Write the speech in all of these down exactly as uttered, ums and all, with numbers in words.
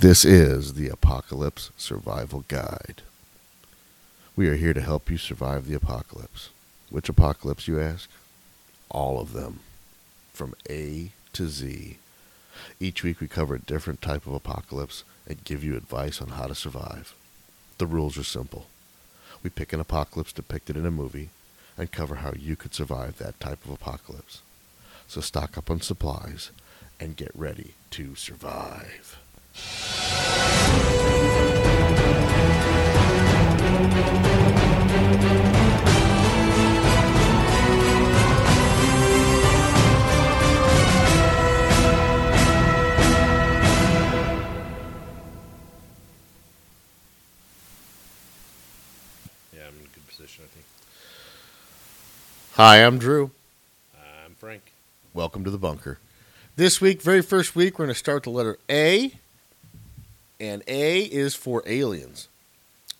This is the Apocalypse Survival Guide. We are here to help you survive the apocalypse. Which apocalypse, you ask? All of them, from A to Z. Each week we cover a different type of apocalypse and give you advice on how to survive. The rules are simple. We pick an apocalypse depicted in a movie and cover how you could survive that type of apocalypse. So stock up on supplies and get ready to survive. Yeah, I'm in a good position, I think. Hi, I'm Drew. I'm Frank. Welcome to the bunker. This week, very first week, we're going to start the letter A. And A is for aliens.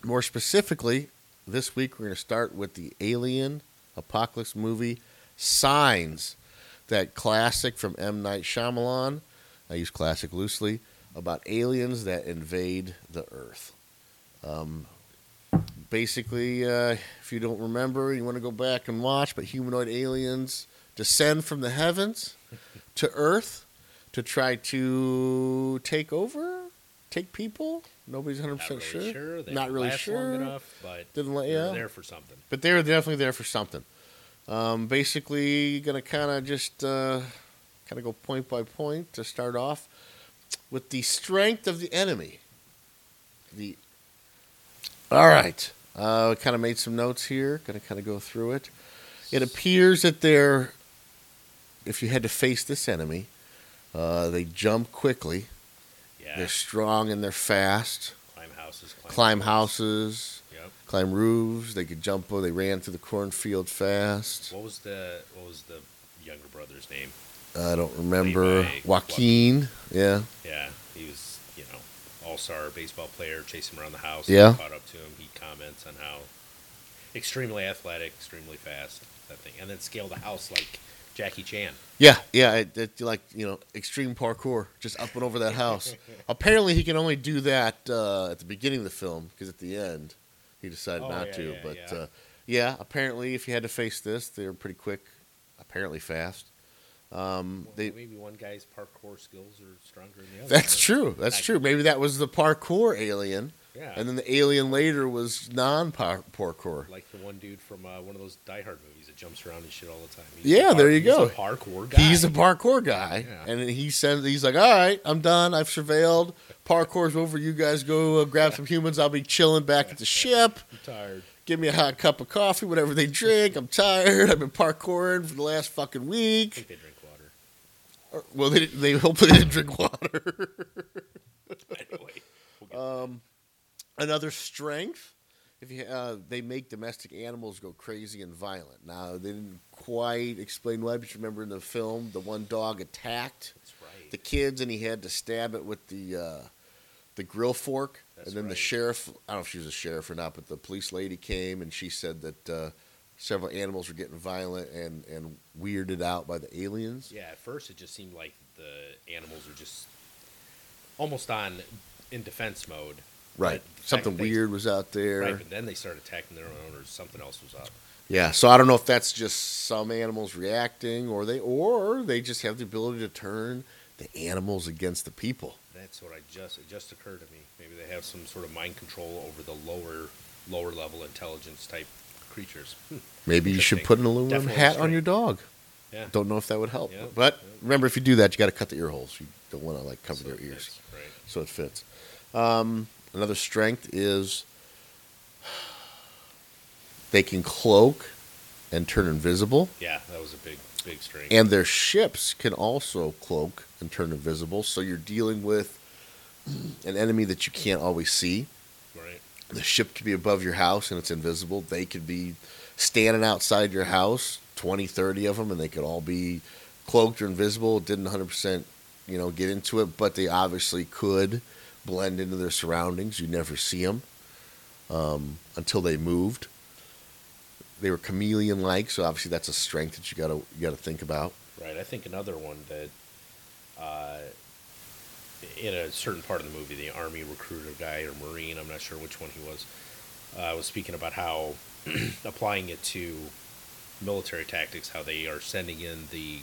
More specifically, this week we're going to start with the alien apocalypse movie Signs, that classic from M. Night Shyamalan, I use classic loosely, about aliens that invade the Earth. Um, basically, uh, if you don't remember, you want to go back and watch, but humanoid aliens descend from the heavens to Earth to try to take over? Take people? Nobody's one hundred percent sure. Not really sure. They Not really sure. long enough, but Didn't let, yeah. they're there for something. But they were definitely there for something. Um, basically, going to kind of just uh, kind of go point by point to start off with the strength of the enemy. The All right. Uh, kind of made some notes here. Going to kind of go through it. It appears that they're, if you had to face this enemy, uh, they jump quickly. Yeah. They're strong and they're fast. Climb houses. Climb, climb houses. Yep. Climb roofs. They could jump. They ran through the cornfield fast. What was the What was the younger brother's name? I don't remember. Levi, Joaquin. Joaquin. Yeah. Yeah. He was, you know, all-star baseball player. Chasing around the house. Yeah. Caught up to him. He comments on how extremely athletic, extremely fast, that thing, and then scaled the house like Jackie Chan. Yeah, yeah, it, it, like, you know, extreme parkour, just up and over that house. Apparently, he can only do that uh, at the beginning of the film, because at the end, he decided oh, not yeah, to. Yeah, but, yeah. Uh, yeah, apparently, if you had to face this, they were pretty quick, apparently fast. Um, well, they, maybe one guy's parkour skills are stronger than the other. That's true, that's true. Maybe that was the parkour alien. Yeah. And then the alien later was non-parkour. Like the one dude from uh, one of those Die Hard movies that jumps around and shit all the time. He's yeah, there you go. He's a parkour guy. He's a parkour guy. Yeah. And he sends, he's like, all right, I'm done. I've surveilled. Parkour's over. You guys go uh, grab some humans. I'll be chilling back at the ship. I'm tired. Give me a hot cup of coffee, whatever they drink. I'm tired. I've been parkouring for the last fucking week. I think they drink water. Or, well, they, they hopefully they didn't drink water. Anyway. We'll um... Another strength, if you, uh, they make domestic animals go crazy and violent. Now, they didn't quite explain why, but you remember in the film, the one dog attacked That's right. the kids, and he had to stab it with the uh, the grill fork. That's and then right. the sheriff, I don't know if she was a sheriff or not, but the police lady came, and she said that uh, several animals were getting violent and, and weirded out by the aliens. Yeah, at first it just seemed like the animals were just almost on in defense mode. Right. Something they, weird was out there. Right, but then they started attacking their owners. Something else was up. Yeah, so I don't know if that's just some animals reacting, or they or they just have the ability to turn the animals against the people. That's what I just it just occurred to me. Maybe they have some sort of mind control over the lower lower level intelligence type creatures. Maybe you should put an aluminum Definitely hat straight. on your dog. Yeah. Don't know if that would help. Yeah. But yeah. remember, if you do that, you got to cut the ear holes. You don't want to like cover so their ears. Fits. Right. So it fits. Um Another strength is they can cloak and turn invisible. Yeah, that was a big, big strength. And their ships can also cloak and turn invisible, so you're dealing with an enemy that you can't always see. Right. The ship could be above your house, and it's invisible. They could be standing outside your house, twenty, thirty of them, and they could all be cloaked or invisible. Didn't one hundred percent you know, get into it, but they obviously could blend into their surroundings. You never see them um, until they moved. They were chameleon-like, so obviously that's a strength that you gotta you gotta think about. Right. I think another one that uh, in a certain part of the movie, the Army recruiter guy or Marine, I'm not sure which one he was, uh, was speaking about how applying it to military tactics, how they are sending in the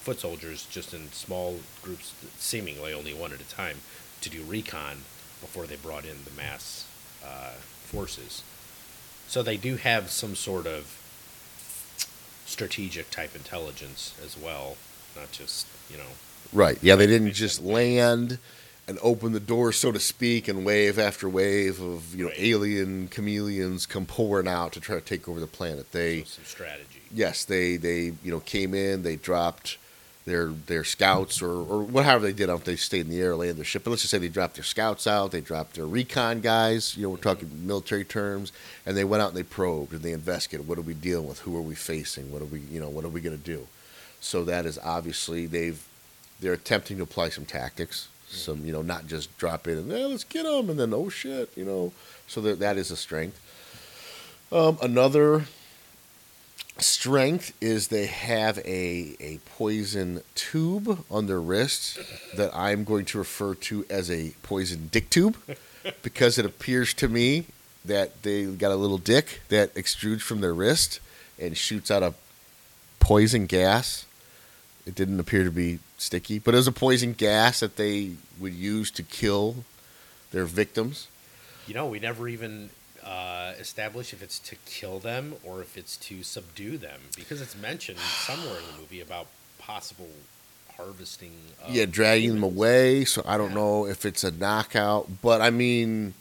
foot soldiers just in small groups, seemingly only one at a time, to do recon before they brought in the mass uh, forces. So they do have some sort of strategic type intelligence as well, not just, you know. Right. Yeah, they didn't just land and open the door, so to speak, and wave after wave of, you know, right. alien chameleons come pouring out to try to take over the planet. They so some strategy. Yes, they they you know came in, they dropped their their scouts or or whatever they did. I don't know if they stayed in the air or landed their ship, but let's just say they dropped their scouts out, they dropped their recon guys. You know, we're mm-hmm. talking military terms, and they went out and they probed and they investigated. What are we dealing with? Who are we facing? What are we you know what are we going to do? So that is obviously they've. They're attempting to apply some tactics, some, you know, not just drop in and, hey, let's get them, and then, oh, shit, you know. So that that is a strength. Um, another strength is they have a, a poison tube on their wrist that I'm going to refer to as a poison dick tube because it appears to me that they got a little dick that extrudes from their wrist and shoots out a poison gas. It didn't appear to be sticky, but it was a poison gas that they would use to kill their victims. You know, we never even uh, established if it's to kill them or if it's to subdue them, because it's mentioned somewhere in the movie about possible harvesting. Of yeah, dragging humans. Them away, so I don't yeah. know if it's a knockout, but I mean,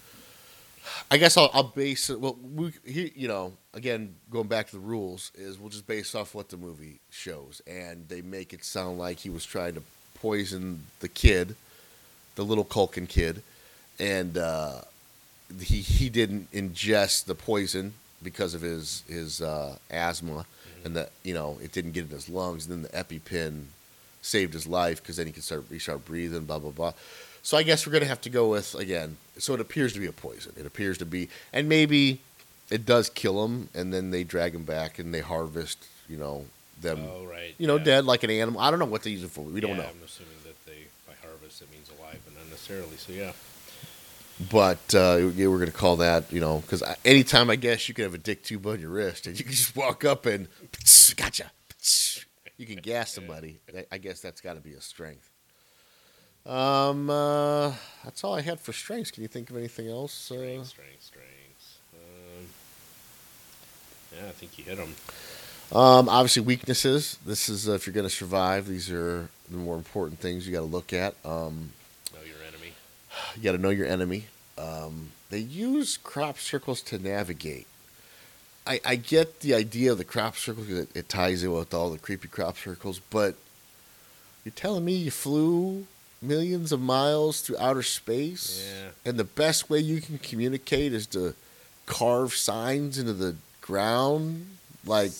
I guess I'll, I'll base it, well, we, you know, again, going back to the rules, is we'll just base off what the movie shows, and they make it sound like he was trying to poison the kid, the little Culkin kid, and uh, he he didn't ingest the poison because of his his uh, asthma, mm-hmm. and that you know it didn't get in his lungs. And then the EpiPen saved his life because then he could start he started breathing. Blah blah blah. So I guess we're gonna have to go with again. So it appears to be a poison. It appears to be, and maybe. It does kill them, and then they drag them back, and they harvest, you know, them, oh, right. you know, yeah. dead like an animal. I don't know what they use it for. We yeah, don't know. I'm assuming that they, by harvest, it means alive, but not necessarily. So yeah. But uh, yeah, we're gonna call that, you know, because anytime I guess you can have a dick tube on your wrist, and you can just walk up and gotcha. You can gas somebody. I guess that's got to be a strength. Um, uh, that's all I had for strengths. Can you think of anything else? Strength, uh, strength, strength. Yeah, I think you hit them. Um, obviously, weaknesses. This is, uh, if you're going to survive, these are the more important things you got to look at. Um, know your enemy. You got to know your enemy. Um, they use crop circles to navigate. I, I get the idea of the crop circles because it, it ties in with all the creepy crop circles, but you're telling me you flew millions of miles through outer space? Yeah. And the best way you can communicate is to carve signs into the ground, like,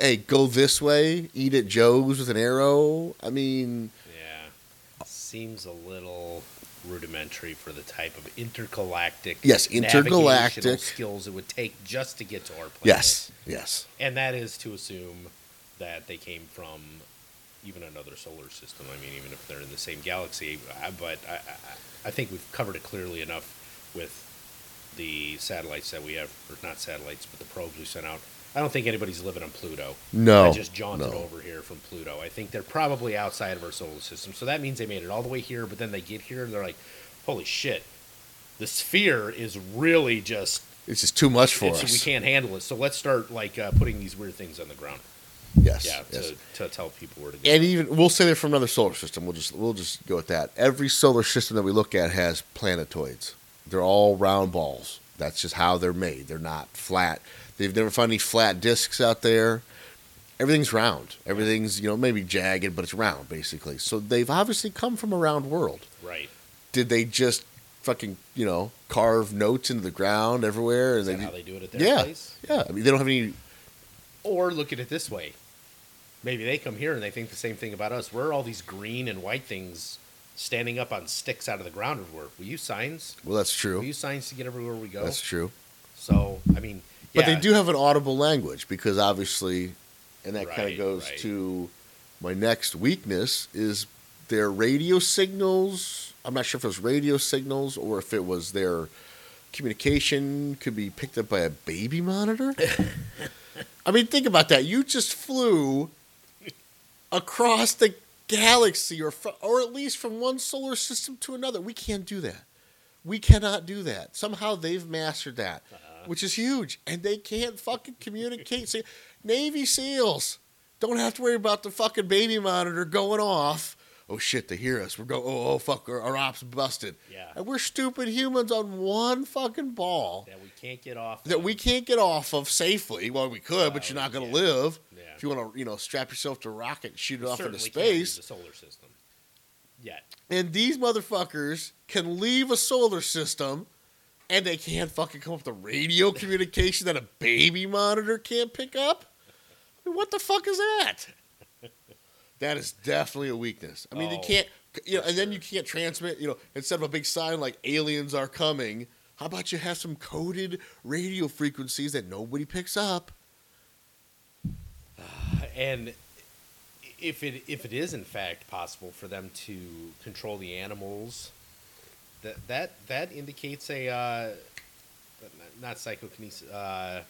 hey, go this way, eat at Joe's with an arrow. I mean, yeah, seems a little rudimentary for the type of intergalactic, yes, intergalactic skills it would take just to get to our planet. Yes, yes, and that is to assume that they came from even another solar system. I mean, even if they're in the same galaxy, but I, I, I think we've covered it clearly enough with. The satellites that we have, or not satellites, but the probes we sent out. I don't think anybody's living on Pluto. No. I just jaunted no. over here from Pluto. I think they're probably outside of our solar system. So that means they made it all the way here, but then they get here and they're like, holy shit, the sphere is really just... It's just too much for it's, us. We can't handle it. So let's start like uh, putting these weird things on the ground. Yes. Yeah, yes. To, to tell people where to go. And even, we'll say they're from another solar system. We'll just, we'll just go with that. Every solar system that we look at has planetoids. They're all round balls. That's just how they're made. They're not flat. They've never found any flat discs out there. Everything's round. Everything's, you know, maybe jagged, but it's round, basically. So they've obviously come from a round world. Right. Did they just fucking, you know, carve notes into the ground everywhere? Is that how they do it at their yeah, place? Yeah. I mean, they don't have any... Or look at it this way. Maybe they come here and they think the same thing about us. Where are all these green and white things... standing up on sticks out of the ground everywhere. We use signs. Well, that's true. We use signs to get everywhere we go. That's true. So, I mean, yeah. But they do have an audible language because obviously, and that right, kind of goes right. to my next weakness is their radio signals. I'm not sure if it was radio signals or if it was their communication could be picked up by a baby monitor. I mean, think about that. You just flew across the galaxy or from, or at least from one solar system to another. We can't do that. We cannot do that. Somehow they've mastered that, uh-huh. which is huge. And they can't fucking communicate. See, Navy SEALs don't have to worry about the fucking baby monitor going off. Oh, shit, they hear us. We're going, oh, oh, fuck, our, our ops busted. Yeah. And we're stupid humans on one fucking ball. That we can't get off of. That we can't get off of safely. Well, we could, uh, but you're not going to yeah. live. Yeah. If you want to, you know, strap yourself to a rocket and shoot it off into space. Can't leave the solar system. Yet. And these motherfuckers can leave a solar system, and they can't fucking come up with a radio communication that a baby monitor can't pick up? I mean, what the fuck is that? That is definitely a weakness. I mean, oh, they can't, you know, and sure. then you can't transmit, you know, instead of a big sign like aliens are coming, how about you have some coded radio frequencies that nobody picks up? Uh, and if it if it is in fact possible for them to control the animals, that that that indicates a uh, not psychokinesis. Uh,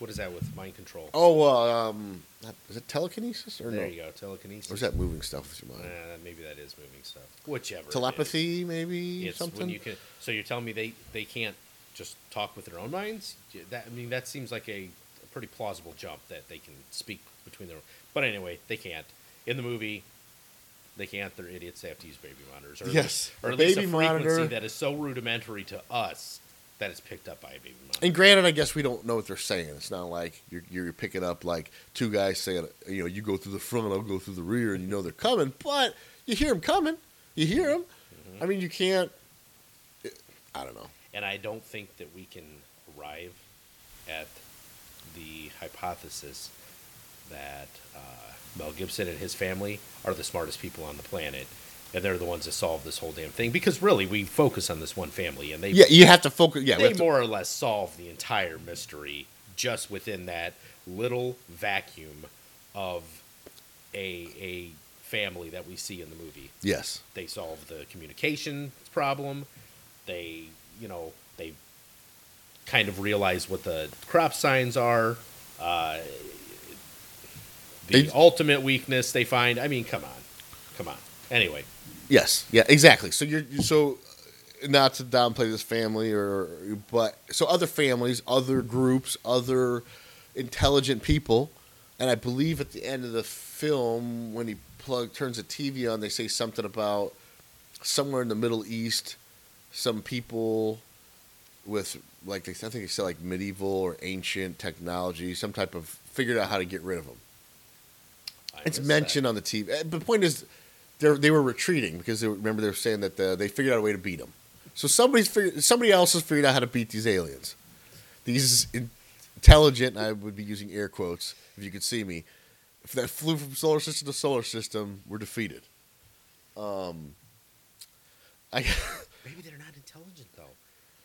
What is that with mind control? Oh, uh, um, is it telekinesis or there no? There you go, telekinesis. Or is that moving stuff with your mind? Uh, maybe that is moving stuff. Whichever. Telepathy, maybe it's something. When you can, so you're telling me they, they can't just talk with their own minds? That I mean, that seems like a, a pretty plausible jump that they can speak between their. But anyway, they can't. In the movie, they can't. They're idiots. They have to use baby monitors. Or yes, or at least a frequency monitor. That is so rudimentary to us. That it's picked up by a baby monitor. And granted, I guess we don't know what they're saying. It's not like you're you're picking up like two guys saying, you know, you go through the front, I'll go through the rear, and you know they're coming. But you hear them coming. You hear them. Mm-hmm. I mean, you can't. I don't know. And I don't think that we can arrive at the hypothesis that uh, Mel Gibson and his family are the smartest people on the planet. And they're the ones that solve this whole damn thing. Because really, we focus on this one family. And they yeah, you have to focus. Yeah, they more to... or less solve the entire mystery just within that little vacuum of a a family that we see in the movie. Yes, they solve the communication problem. They, you know, they kind of realize what the crop signs are. Uh, the they... ultimate weakness they find. I mean, come on, come on. Anyway. Yes. Yeah. Exactly. So you're so not to downplay this family, or but so other families, other groups, other intelligent people, and I believe at the end of the film when he plug turns the T V on, they say something about somewhere in the Middle East, some people with like I think they said like medieval or ancient technology, some type of figured out how to get rid of them. I it's mentioned that. On the T V. The point is. They they were retreating because they remember they were saying that the, they figured out a way to beat them. So somebody's figured, somebody else has figured out how to beat these aliens. These intelligent, and I would be using air quotes if you could see me, if that flew from solar system to solar system were defeated. Um, I maybe they're not intelligent though.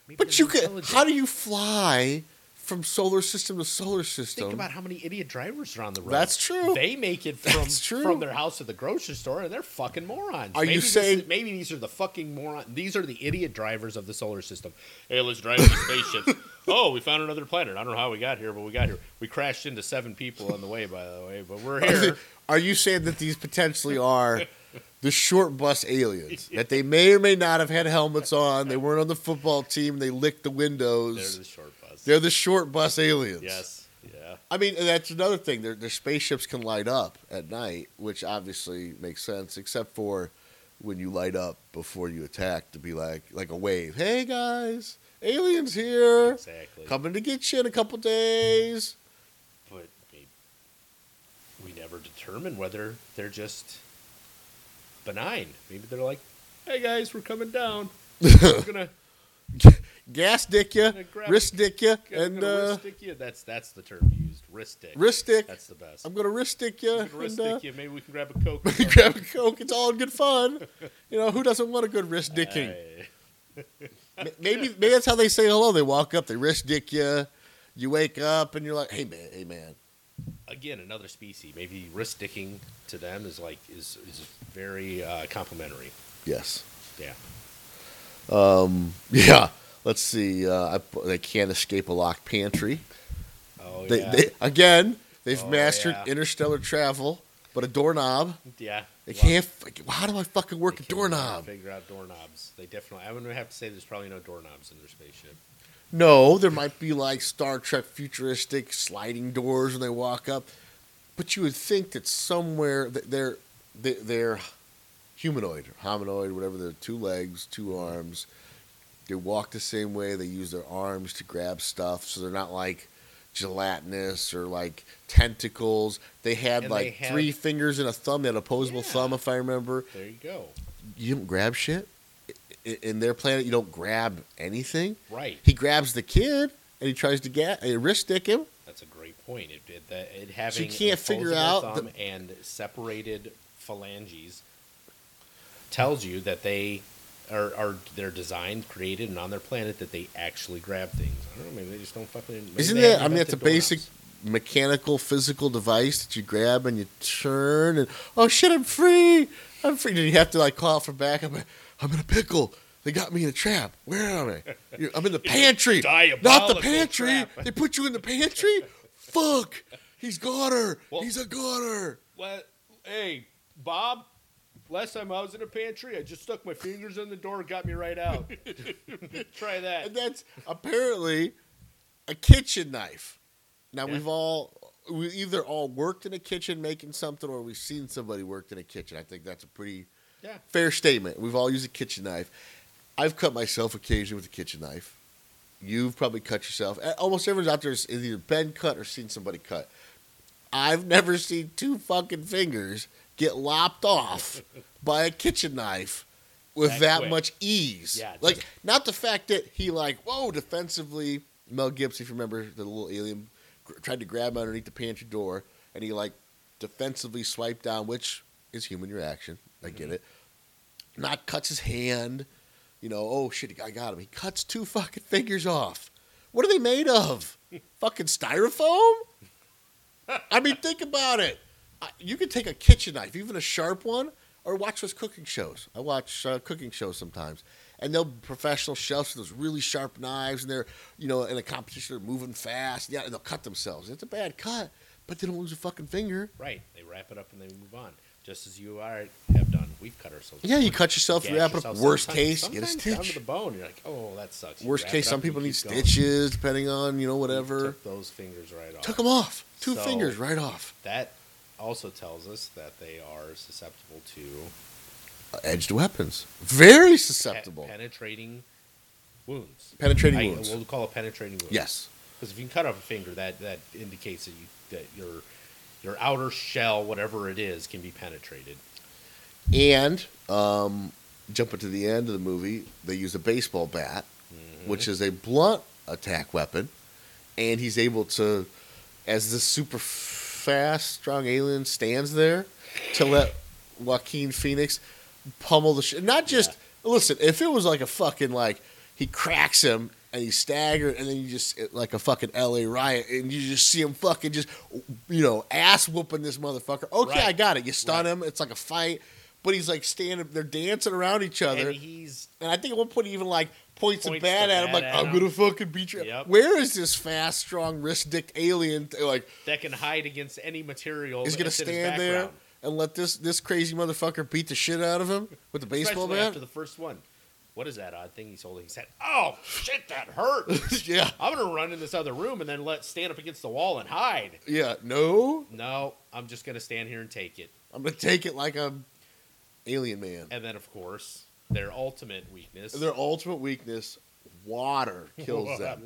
Maybe but you could. How do you fly? From solar system to solar system. Think about how many idiot drivers are on the road. That's true. They make it from, from their house to the grocery store, and they're fucking morons. Are maybe you saying... Is, maybe these are the fucking morons. These are the idiot drivers of the solar system. Hey, let's drive the spaceship. Oh, we found another planet. I don't know how we got here, but we got here. We crashed into seven people on the way, by the way, but we're here. Are, they, are you saying that these potentially are... The short bus aliens that they may or may not have had helmets on. They weren't on the football team. They licked the windows. They're the short bus. They're the short bus aliens. Yes. Yeah. I mean, and that's another thing. Their, their spaceships can light up at night, which obviously makes sense, except for when you light up before you attack to be like like a wave. Hey, guys. Aliens here. Exactly. Coming to get you in a couple days. But we, we never determine whether they're just... benign. Maybe they're like, hey guys, we're coming down. We're gonna gas dick you, wrist dick you, and uh, wrist dick you. That's that's the term used. Wrist dick. Wrist dick. That's the best. I'm gonna wrist dick you. Wrist dick you. Maybe we can grab a coke. grab a coke. It's all in good fun. You know who doesn't want a good wrist dicking? maybe maybe that's how they say hello. They walk up, they wrist dick you. You wake up and you're like, hey man, hey man, again, another species. Maybe risk sticking to them is like is is very uh, complimentary. Yes. Yeah. Um. Yeah. Let's see. Uh, I, they can't escape a locked pantry. Oh they, yeah. They, again, they've oh, mastered yeah. interstellar travel, but a doorknob. Yeah. They well, can't. How do I fucking work a doorknob? Figure out doorknobs. They definitely. I would have to say there's probably no doorknobs in their spaceship. No, there might be like Star Trek futuristic sliding doors when they walk up, but you would think that somewhere they're they're humanoid, or hominoid, whatever. They're two legs, two arms. They walk the same way. They use their arms to grab stuff, so they're not like gelatinous or like tentacles. They had and like they have... three fingers and a thumb, an opposable yeah. thumb, if I remember. There you go. You don't grab shit. In their planet, you don't grab anything. Right. He grabs the kid and he tries to get a wrist stick him. That's a great point. It did that. It having so you can't figure out thumb the... and separated phalanges tells you that they are are they're designed, created, and on their planet that they actually grab things. I don't know. Maybe they just don't fucking. Isn't that? I mean, that's a basic mechanical, physical device that you grab and you turn and oh shit, I'm free. I'm free. Did you have to like call for backup? I'm in a pickle. They got me in a trap. Where am I? I'm in the pantry. Not the pantry. They put you in the pantry? Fuck. He's goner. Well, He's a goner. Let, hey, Bob, last time I was in a pantry, I just stuck my fingers in the door and got me right out. Try that. And that's apparently a kitchen knife. Now, yeah. we've all, we either all worked in a kitchen making something or we've seen somebody worked in a kitchen. I think that's a pretty... Yeah. Fair statement. We've all used a kitchen knife. I've cut myself occasionally with a kitchen knife. You've probably cut yourself. Almost everyone's out there has either been cut or seen somebody cut. I've never seen two fucking fingers get lopped off by a kitchen knife with that, that much ease. Yeah, like, not the fact that he, like, whoa, defensively, Mel Gibson, if you remember, the little alien gr- tried to grab him underneath the pantry door, and he, like, defensively swiped down, which is human reaction. I get it. Not cuts his hand. You know, oh, shit, I got him. He cuts two fucking fingers off. What are they made of? Fucking styrofoam? I mean, think about it. You could take a kitchen knife, even a sharp one, or watch those cooking shows. I watch uh, cooking shows sometimes. And they'll be professional chefs with those really sharp knives, and they're, you know, in a competition, they're moving fast. Yeah, and they'll cut themselves. It's a bad cut, but they don't lose a fucking finger. Right. They wrap it up and they move on. Just as you are, have done. We've cut ourselves. Yeah, you cut yourself, you wrap it up. Worst case, sometimes get a stitch. Down to the bone. You're like, oh, that sucks. You Worst case, some people need stitches, going. depending on, you know, whatever. You took those fingers right off. Took them off. Two so fingers right off. That also tells us that they are susceptible to... Uh, edged weapons. Very susceptible. Pe- penetrating wounds. Penetrating I, wounds. We'll call it penetrating wounds. Yes. Because if you can cut off a finger, that, that indicates that, you, that you're... Your outer shell, whatever it is, can be penetrated. And, um, jumping to the end of the movie, they use a baseball bat, mm-hmm. which is a blunt attack weapon. And he's able to, as this super fast, strong alien stands there, to let Joaquin Phoenix pummel the shit. Not just, yeah. listen, if it was like a fucking, like, he cracks him. And he's staggered, and then you just, like a fucking L A riot, and you just see him fucking just, you know, ass whooping this motherfucker. Okay, right. I got it. You stun right. him. It's like a fight. But he's like standing, they're dancing around each other. And he's. And I think at one point he even like points, points a bat at him, like, at I'm going to fucking beat you. Yep. Where is this fast, strong, wrist dick alien, like. That can hide against any material. He's going to stand there and let this, this crazy motherfucker beat the shit out of him with the baseball bat? After the first one. What is that odd thing he's holding? He said, oh, shit, that hurt. Yeah. I'm going to run in this other room and then let stand up against the wall and hide. Yeah. No. No. I'm just going to stand here and take it. I'm going to take it like I'm alien man. And then, of course, their ultimate weakness. Their ultimate weakness, water kills water. them.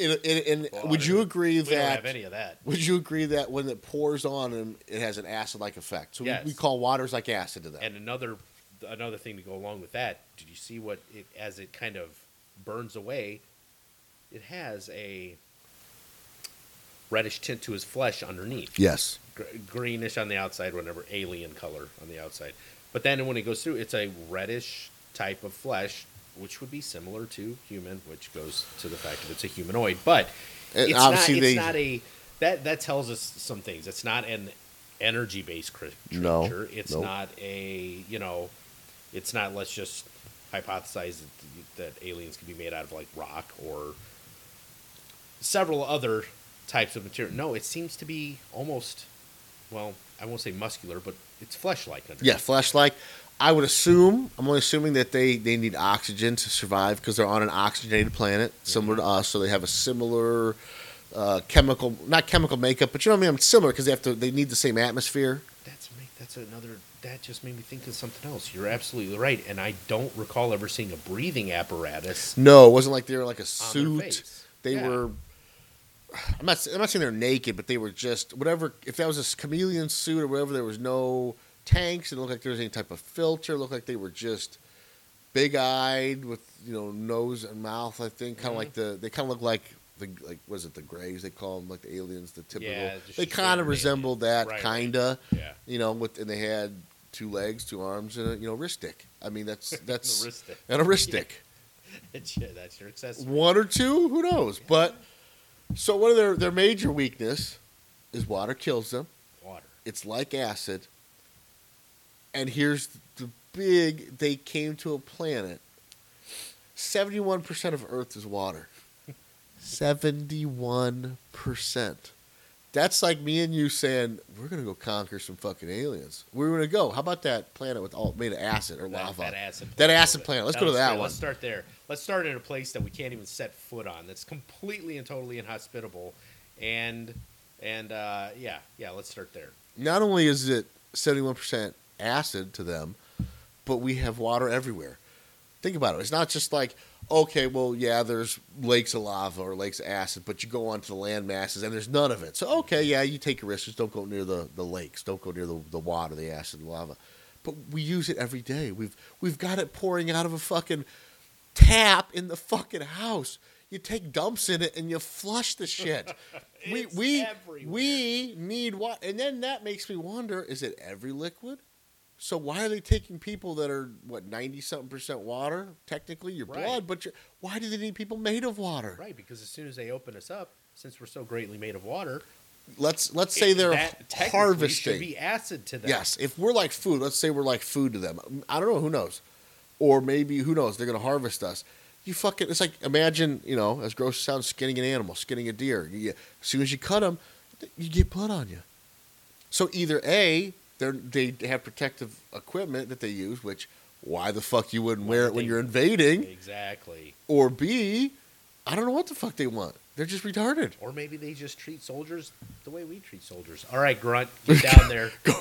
And, and, and would you agree that... We don't have any of that. Would you agree that when it pours on him, it has an acid-like effect? So yes. we, we call waters like acid to them. And another... Another thing to go along with that, did you see what it as it kind of burns away? It has a reddish tint to his flesh underneath. Yes, Gr- greenish on the outside, whatever alien color on the outside. But then when it goes through, it's a reddish type of flesh, which would be similar to human, which goes to the fact that it's a humanoid. But and it's, not, it's they... not a that that tells us some things. It's not an energy-based creature. No, it's nope. not a, you know, it's not, let's just hypothesize that, that aliens can be made out of, like, rock or several other types of material. No, it seems to be almost, well, I won't say muscular, but it's flesh-like. Yeah, flesh-like. I would assume, I'm only assuming that they, they need oxygen to survive because they're on an oxygenated planet similar mm-hmm. to us, so they have a similar uh, chemical, not chemical makeup, but you know what I mean? It's similar because they have to, they need the same atmosphere. That's that's another, that just made me think of something else. You're absolutely right, and I don't recall ever seeing a breathing apparatus. No, it wasn't like they were like a suit. They yeah. were, I'm not, I'm not saying they're naked, but they were just, whatever, if that was a chameleon suit or whatever, there was no tanks. It looked like there was any type of filter. It looked like they were just big-eyed with, you know, nose and mouth. I think kind of mm-hmm. like the they kind of look like the like was it the Greys they call them, like the aliens, the typical. Yeah, they kind of resembled that, right, kinda. Right. Yeah. You know, with and they had two legs, two arms, and a you know wrist stick. I mean, that's that's a wrist stick. and a wrist stick. Yeah. Yeah, that's your accessory. One or two, who knows? Yeah. But so one of their their major weakness is water kills them. Water. It's like acid. And here's the big, they came to a planet. seventy-one percent of Earth is water. seventy-one percent. That's like me and you saying, we're going to go conquer some fucking aliens. Where are we going to go? How about that planet with all made of acid or that, lava? That acid planet. That acid planet. Let's that go to that great. one. Let's start there. Let's start in a place that we can't even set foot on. That's completely and totally inhospitable. And, and uh, yeah, yeah, let's start there. Not only is it seventy-one percent acid to them, but we have water everywhere. Think about it. It's not just like, okay, well, yeah, there's lakes of lava or lakes of acid, but you go onto the land masses and there's none of it. So, okay, yeah, you take your risks. Just don't go near the, the lakes. Don't go near the, the water, the acid, the lava. But we use it every day. We've we've got it pouring out of a fucking tap in the fucking house. You take dumps in it and you flush the shit. we we everywhere. we need water. And then that makes me wonder, is it every liquid? So why are they taking people that are, what, ninety-something percent water? Technically, your right. blood, but you're, why do they need people made of water? Right, because as soon as they open us up, since we're so greatly made of water, let's let's say they're that harvesting. Should be acid to them. Yes, if we're like food, let's say we're like food to them. I don't know, who knows? Or maybe, who knows, they're going to harvest us. You fucking, it's like, imagine, you know, as gross as it sounds, skinning an animal, skinning a deer. You, as soon as you cut them, you get blood on you. So either A, They're, they have protective equipment that they use, which why the fuck you wouldn't wear it when you're invading? Exactly. Or B, I don't know what the fuck they want. They're just retarded. Or maybe they just treat soldiers the way we treat soldiers. All right, Grunt, get down there. go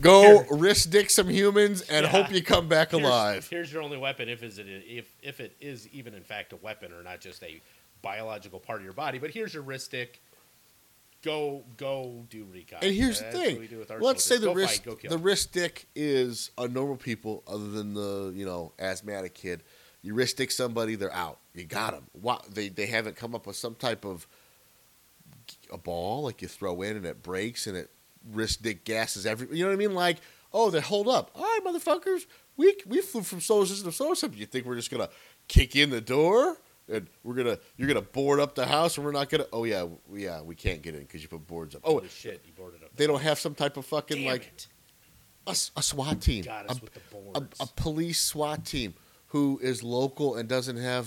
go wrist dick some humans and yeah. hope you come back here's, alive. Here's your only weapon, if is it if if it is even in fact a weapon or not just a biological part of your body. But here's your wrist dick. Go, go, do recon. And here's yeah, the thing: we do with our let's soldiers. say the wrist, the wrist stick is a normal people, other than the you know asthmatic kid. You wrist stick somebody, they're out. You got them. Why, they they haven't come up with some type of a ball like you throw in and it breaks and it wrist dick gases every. You know what I mean? Like, oh, they hold up. All right, motherfuckers, we we flew from solar system to solar system. You think we're just gonna kick in the door? And we're gonna, you're gonna board up the house, and we're not gonna. Oh yeah, yeah, we can't get in because you put boards up. Oh holy shit, you boarded up. They don't have some type of fucking Damn like it. a a SWAT team, got us a, with the boards. A, a police SWAT team who is local and doesn't have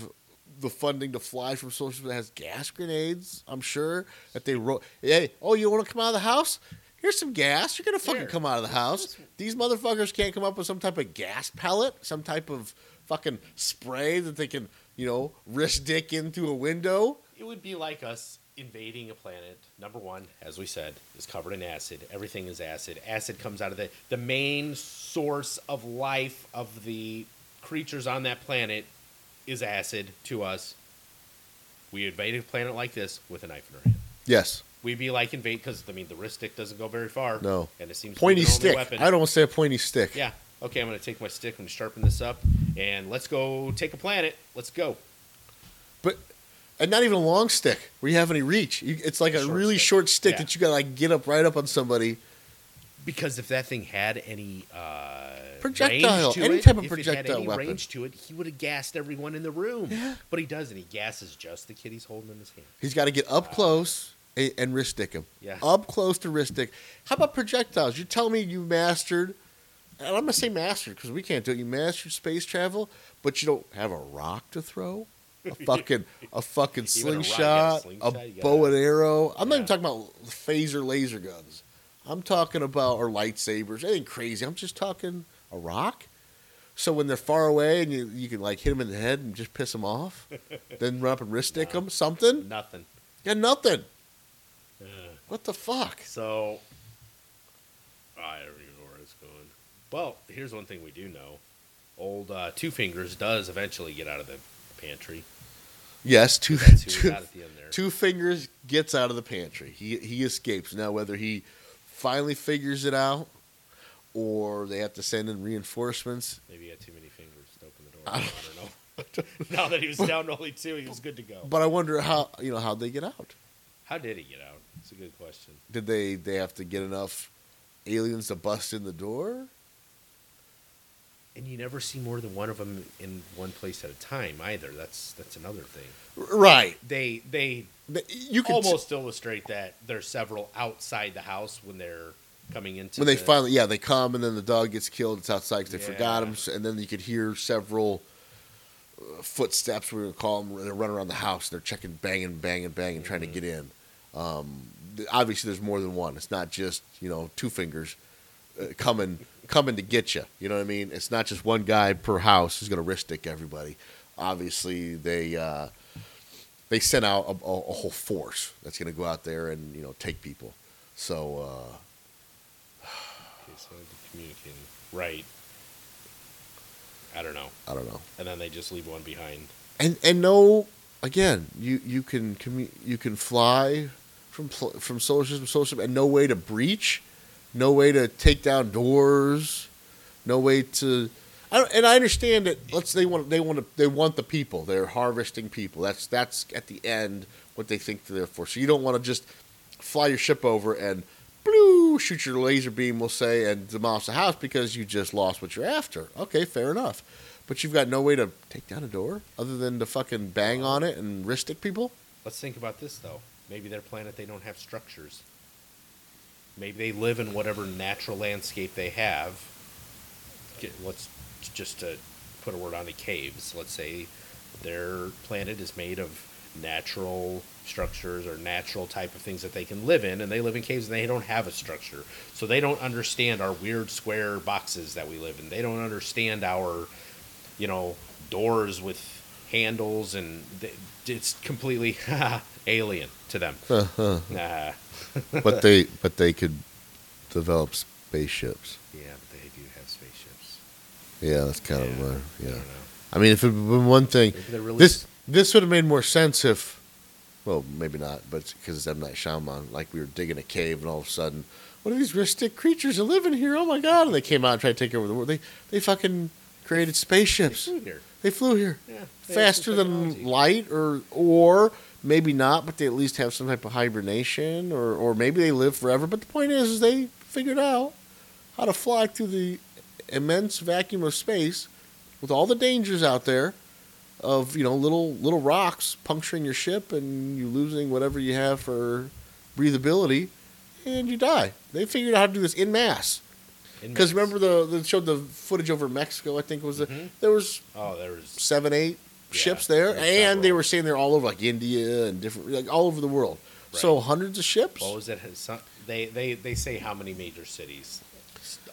the funding to fly from social. That has gas grenades, I'm sure that they wrote. Hey, oh, you want to come out of the house? Here's some gas. You're gonna fucking Here. come out of the house. These motherfuckers can't come up with some type of gas pellet, some type of fucking spray that they can. You know, wrist dick into a window. It would be like us invading a planet. Number one, as we said, is covered in acid. Everything is acid. Acid comes out of the the main source of life of the creatures on that planet is acid to us. We invade a planet like this with a knife in our hand. Yes. We'd be like invade because I mean the wrist dick doesn't go very far. No. And it seems pointy to be the only stick. Weapon. I don't want to say a pointy stick. Yeah. Okay, I'm going to take my stick and sharpen this up, and let's go take a planet. Let's go. But, and not even a long stick where you have any reach. You, it's like a, a really stick. short stick yeah. that you got to like get up right up on somebody. Because if that thing had any uh, projectile, range to any it, type of if projectile it had any weapon. range to it, he would have gassed everyone in the room. Yeah. But he doesn't. He gasses just the kid he's holding in his hand. He's got to get up wow. close. and wrist stick him. Yeah. Up close to wrist stick. How about projectiles? You tell me you mastered, and I'm going to say mastered because we can't do it. You mastered space travel, but you don't have a rock to throw? A fucking a fucking slingshot, a, slingshot, a bow and arrow. I'm yeah. not even talking about phaser laser guns. I'm talking about, or lightsabers, anything crazy. I'm just talking a rock. So when they're far away and you, you can like hit them in the head and just piss them off, then run up and wrist stick no. them, something? Nothing. Yeah, nothing. Uh, what the fuck? So, I don't even know where it's going. Well, here's one thing we do know. Old uh, Two Fingers does eventually get out of the pantry. Yes, two, two, got at the end there. Two Fingers gets out of the pantry. He he escapes. Now, whether he finally figures it out or they have to send in reinforcements. Maybe he had too many fingers to open the door. I don't, I don't know. Now that he was down to only two, he was good to go. But I wonder how, you know, how'd they get out? How did he get out? It's a good question. Did they, they have to get enough aliens to bust in the door? And you never see more than one of them in one place at a time either. That's that's another thing. Right. They they you can almost t- illustrate that there's several outside the house when they're coming into when they the, finally yeah they come and then the dog gets killed. It's outside because they yeah. forgot him, and then you could hear several uh, footsteps. We're gonna call them. They run around the house. They're checking, banging, banging, banging, mm-hmm. trying to get in. Um, obviously, there's more than one. It's not just you know Two Fingers uh, coming. coming to get you. You know what I mean? It's not just one guy per house who's going to wrist stick everybody. Obviously, they uh, they sent out a, a whole force that's going to go out there and, you know, take people. So, uh... okay, so communicating. Right. I don't know. I don't know. And then they just leave one behind. And and no, again, you, you can commu- you can fly from from social to social and no way to breach. No way to take down doors. No way to, I don't, and I understand that. Let's they want they want to they want the people. They're harvesting people. That's that's at the end what they think they're there for. So you don't want to just fly your ship over and blue shoot your laser beam, we'll say, and demolish the house because you just lost what you're after. Okay, fair enough. But you've got no way to take down a door other than to fucking bang on it and wrist stick people. Let's think about this though. Maybe their planet they don't have structures. Maybe they live in whatever natural landscape they have. Get, let's just to put a word on the caves. Let's say their planet is made of natural structures or natural type of things that they can live in, and they live in caves and they don't have a structure. So they don't understand our weird square boxes that we live in. They don't understand our, you know, doors with handles, and they, it's completely alien to them. Nah. but they but they could develop spaceships. Yeah, but they do have spaceships. Yeah, that's kind yeah, of where, yeah. I don't know. I mean, if it had been one thing, really this s- this would have made more sense if, well, maybe not, but because it's M. Night Shyamalan, like we were digging a cave and all of a sudden, what are these wristic creatures that live in here? Oh my God. And they came out and tried to take over the world. They, they fucking created spaceships. They flew here. They flew here. Yeah, they faster than light or or... Maybe not, but they at least have some type of hibernation, or, or maybe they live forever. But the point is, is they figured out how to fly through the immense vacuum of space with all the dangers out there of, you know, little little rocks puncturing your ship and you losing whatever you have for breathability, and you die. They figured out how to do this in mass. Because remember, the they showed the footage over Mexico, I think it was. Mm-hmm. the, there was oh, there was seven, eight. Ships yeah, there, and they were saying they're all over, like India and different, like all over the world. Right. So hundreds of ships. What was it? They they they say how many major cities?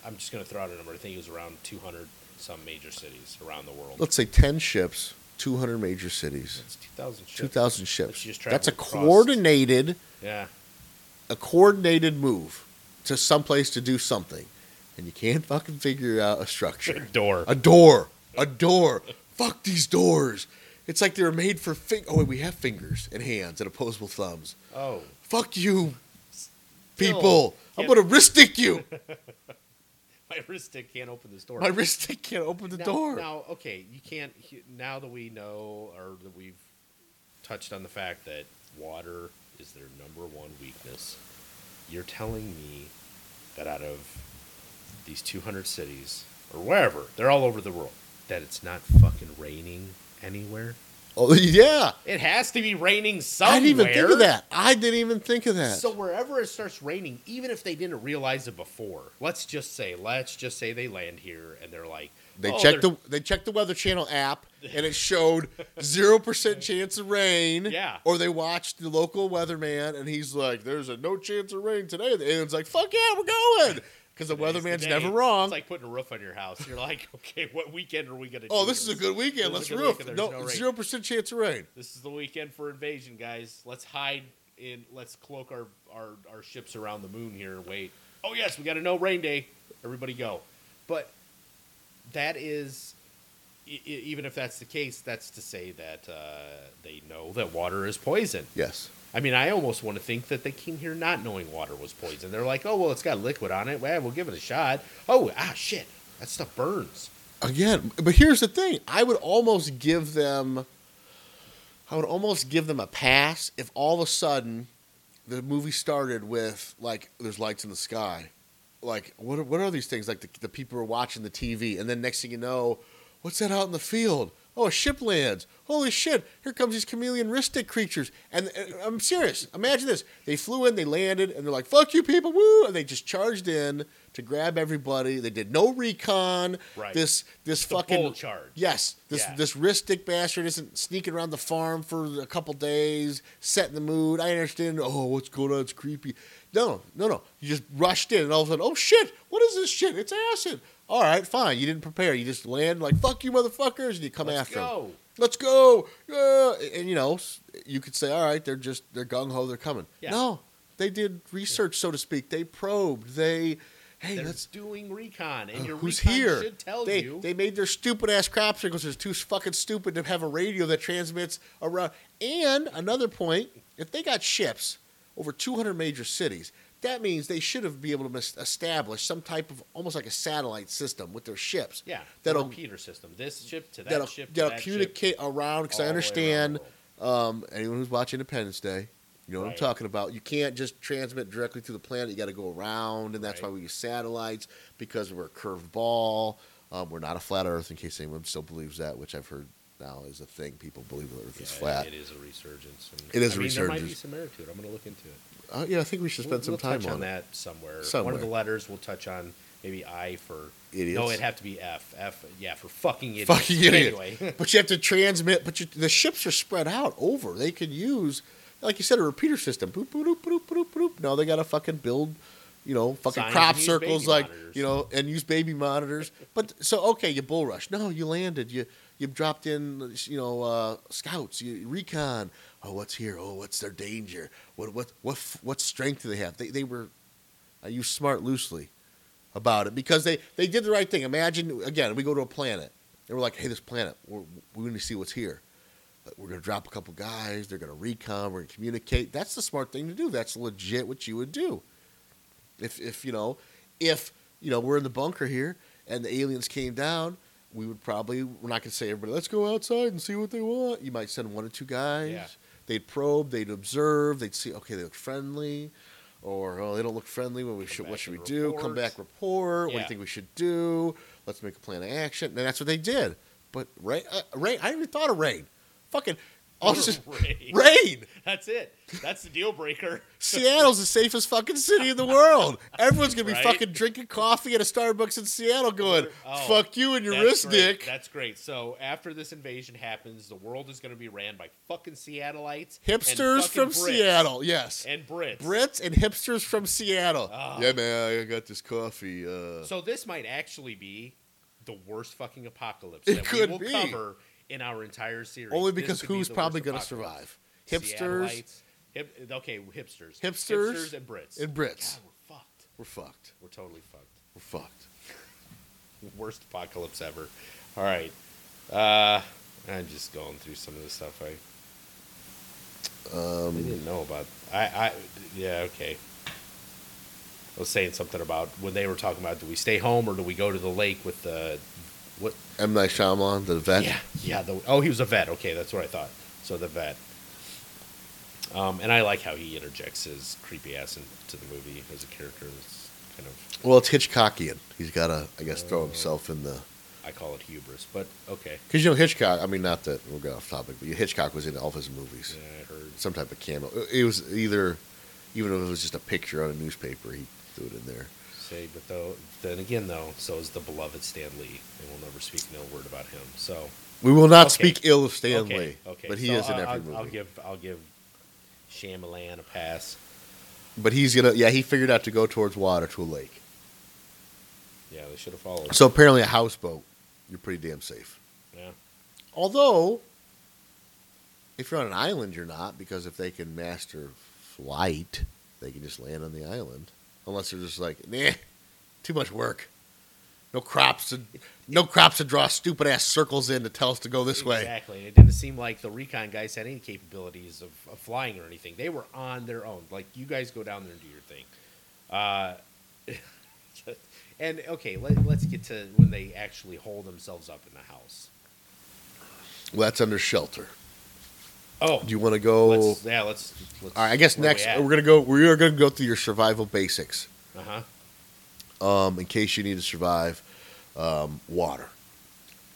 I'm just going to throw out a number. I think it was around two hundred some major cities around the world. Let's say ten ships, two hundred major cities. That's two thousand ships. two thousand ships. Just That's a coordinated, yeah, a coordinated move to someplace to do something, and you can't fucking figure out a structure. door. A door. A door. Fuck these doors. It's like they were made for fingers. Oh, wait, we have fingers and hands and opposable thumbs. Oh. Fuck you, people. No, I'm going to wrist stick you. My wrist stick can't open this door. My wrist stick can't open the now, door. Now, okay, you can't. Now that we know, or that we've touched on the fact that water is their number one weakness, you're telling me that out of these two hundred cities, or wherever, they're all over the world, that it's not fucking raining anywhere? Oh, yeah. It has to be raining somewhere. I didn't even think of that. I didn't even think of that. So wherever it starts raining, even if they didn't realize it before, let's just say, let's just say they land here and they're like, They oh, checked the they checked the Weather Channel app and it showed zero percent chance of rain. Yeah. Or they watched the local weatherman and he's like, "There's a no chance of rain today." The alien's like, "Fuck yeah, we're going!" Because the Today's weatherman's the never wrong. It's like putting a roof on your house. You're like, "Okay, what weekend are we gonna do?" Oh, this is a good weekend. Let's roof. No, zero percent chance of rain. This is the weekend for invasion, guys. Let's hide in. Let's cloak our our our ships around the moon here and wait. Oh yes, we got a no rain day. Everybody go, but. That is, even if that's the case, that's to say that uh, they know that water is poison. Yes. I mean, I almost want to think that they came here not knowing water was poison. They're like, oh, well, it's got liquid on it. Well, we'll give it a shot. Oh, ah, shit. That stuff burns. Again, but here's the thing. I would almost give them, I would almost give them a pass if all of a sudden the movie started with, like, there's lights in the sky. Like, what are, what are these things? Like, the, the people are watching the T V, and then next thing you know, what's that out in the field? Oh, a ship lands. Holy shit, here comes these chameleon-ristic creatures. And, and I'm serious. Imagine this. They flew in, they landed, and they're like, fuck you people, woo! And they just charged in to grab everybody. They did no recon. Right. This this the fucking... bull charge. Yes. This, yeah. this ristic bastard isn't sneaking around the farm for a couple days, setting the mood. I understand, oh, what's going on? It's creepy. No, no, no. You just rushed in, and all of a sudden, oh, shit, what is this shit? It's acid. All right, fine. You didn't prepare. You just land like, fuck you, motherfuckers, and you come Let's after go. them. Let's go. Yeah. And, you know, you could say, all right, they're just, they're gung-ho, they're coming. Yeah. No, they did research, so to speak. They probed. They, hey, they're that's doing recon, and uh, your who's recon here? should tell they, you. They made their stupid-ass crop circles. It's too fucking stupid to have a radio that transmits around. And another point, if they got ships over two hundred major cities, that means they should have been able to establish some type of almost like a satellite system with their ships. Yeah, a repeater system. This ship to that that'll, ship to that'll that communicate ship. around, because I understand um, anyone who's watching Independence Day, you know what right. I'm talking about. You can't just transmit directly through the planet. You got to go around, and that's right. why we use satellites, because we're a curved ball. Um, we're not a flat Earth, in case anyone still believes that, which I've heard now is a thing. People believe the Earth yeah, is flat. It is a resurgence. And it is I mean, a resurgence. There might be some merit to it. I'm going to look into it. Uh, yeah, I think we should spend we'll, some we'll time touch on, on that somewhere. somewhere. One of the letters we'll touch on. Maybe I for idiots. No, it'd have to be F. F. Yeah, for fucking idiots. Fucking idiots. Anyway, but you have to transmit. But you, the ships are spread out over. They could use, like you said, a repeater system. Boop boop boop boop boop boop. No, they got to fucking build. You know, fucking Signs crop circles, like monitors. you know, and use baby monitors. But so okay, you bull rushed. No, you landed. You you dropped in. You know, uh, scouts. You recon. Oh, what's here? Oh, what's their danger? What what what what strength do they have? They they were, I use smart loosely, about it because they they did the right thing. Imagine again, we go to a planet and we're like, hey, this planet, we're, we need to see what's here. We're gonna drop a couple guys. They're gonna recon. We're gonna communicate. That's the smart thing to do. That's legit what you would do. If, if you know, if, you know, we're in the bunker here and the aliens came down, we would probably, we're not going to say, everybody, let's go outside and see what they want. You might send one or two guys. Yeah. They'd probe. They'd observe. They'd see, okay, they look friendly. Or, oh, they don't look friendly. Well, we should, what should we do? Come back, report. Yeah. What do you think we should do? Let's make a plan of action. And that's what they did. But rain, uh, rain I didn't even thought of rain. Fucking Just, rain. rain. That's it. That's the deal breaker. Seattle's the safest fucking city in the world. Everyone's going to be right? fucking drinking coffee at a Starbucks in Seattle going, oh, fuck you and your wrist, Nick. That's great. So after this invasion happens, the world is going to be ran by fucking Seattleites. Hipsters and fucking from Brits. Seattle, yes. And Brits. Brits and hipsters from Seattle. Oh. Yeah, man, I got this coffee. Uh. So this might actually be the worst fucking apocalypse it that could we will be. cover in our entire series. Only because who's be probably going to survive? Hipsters. Hip, okay, hipsters. Hipsters. Hipsters and Brits. And Brits. God, we're fucked. We're fucked. We're totally fucked. We're fucked. Worst apocalypse ever. All right. Uh, I'm just going through some of the stuff I, um, I didn't know about. I, I, yeah, okay. I was saying something about when they were talking about do we stay home or do we go to the lake with the... What? M. Night Shyamalan, the vet? Yeah, yeah. The, oh, he was a vet. Okay, that's what I thought. So the vet. Um, and I like how he interjects his creepy ass into the movie as a character. That's kind of... Well, it's Hitchcockian. He's got to, I guess, uh, throw himself in the I call it hubris, but okay. Because, you know, Hitchcock, I mean, not that we'll get off topic, but Hitchcock was in all of his movies. Yeah, I heard. Some type of cameo. It was either, even if it was just a picture on a newspaper, he threw it in there. Say, but though, then again, though, so is the beloved Stan Lee, and we'll never speak an ill word about him, so. We will not okay. speak ill of Stan okay. Lee, okay. but he so is in every I'll, movie. I'll give, I'll give Shyamalan a pass. But he's going to, yeah, he figured out to go towards water to a lake. Yeah, they should have followed. So apparently a houseboat, you're pretty damn safe. Yeah. Although, if you're on an island, you're not, because if they can master flight, they can just land on the island. Unless they're just like, nah, too much work. No crops to, no crops to draw stupid-ass circles in to tell us to go this exactly. way. Exactly. It didn't seem like the recon guys had any capabilities of, of flying or anything. They were on their own. Like, you guys go down there and do your thing. Uh, and, okay, let, let's get to when they actually hold themselves up in the house. Well, that's under shelter. Oh. Do you want to go? Let's, yeah, let's, let's. All right, I guess next we we're gonna go. We are gonna go through your survival basics. Uh huh. Um, in case you need to survive, um, water.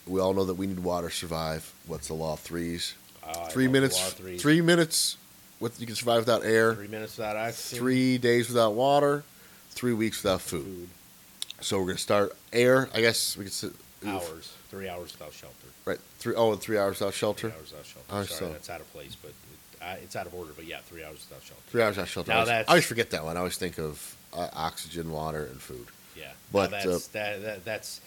We all know that we need water to survive. What's the law of threes? Uh, three minutes. Law of threes. Three minutes. With you can survive without air. Three minutes without oxygen. Three days without water. Three weeks without food. food. So we're gonna start air. I guess we could. Sit, hours. Three hours without shelter. Right. Three, oh, and three hours without shelter? Three hours without shelter. Sorry, so. That's out of place, but it, uh, it's out of order. But yeah, three hours without shelter. Three hours without shelter. Now I, always, that's, I always forget that one. I always think of uh, oxygen, water, and food. Yeah. But that's, uh, that, that, that's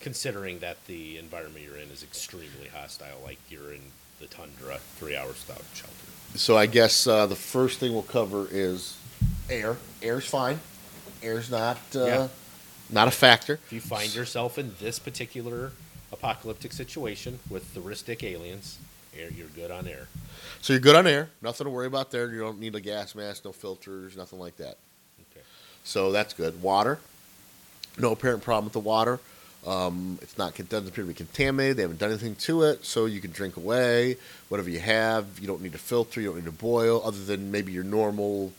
considering that the environment you're in is extremely hostile, like you're in the tundra, three hours without shelter. So I guess uh, the first thing we'll cover is air. Air's fine. Air's not uh, yeah. not a factor. If you find yourself in this particular apocalyptic situation with theristic aliens, air, you're good on air. So you're good on air. Nothing to worry about there. You don't need a gas mask, no filters, nothing like that. Okay. So that's good. Water. No apparent problem with the water. Um, it's not, it doesn't appear to be contaminated. They haven't done anything to it, so you can drink away whatever you have. You don't need to filter. You don't need to boil, other than maybe your normal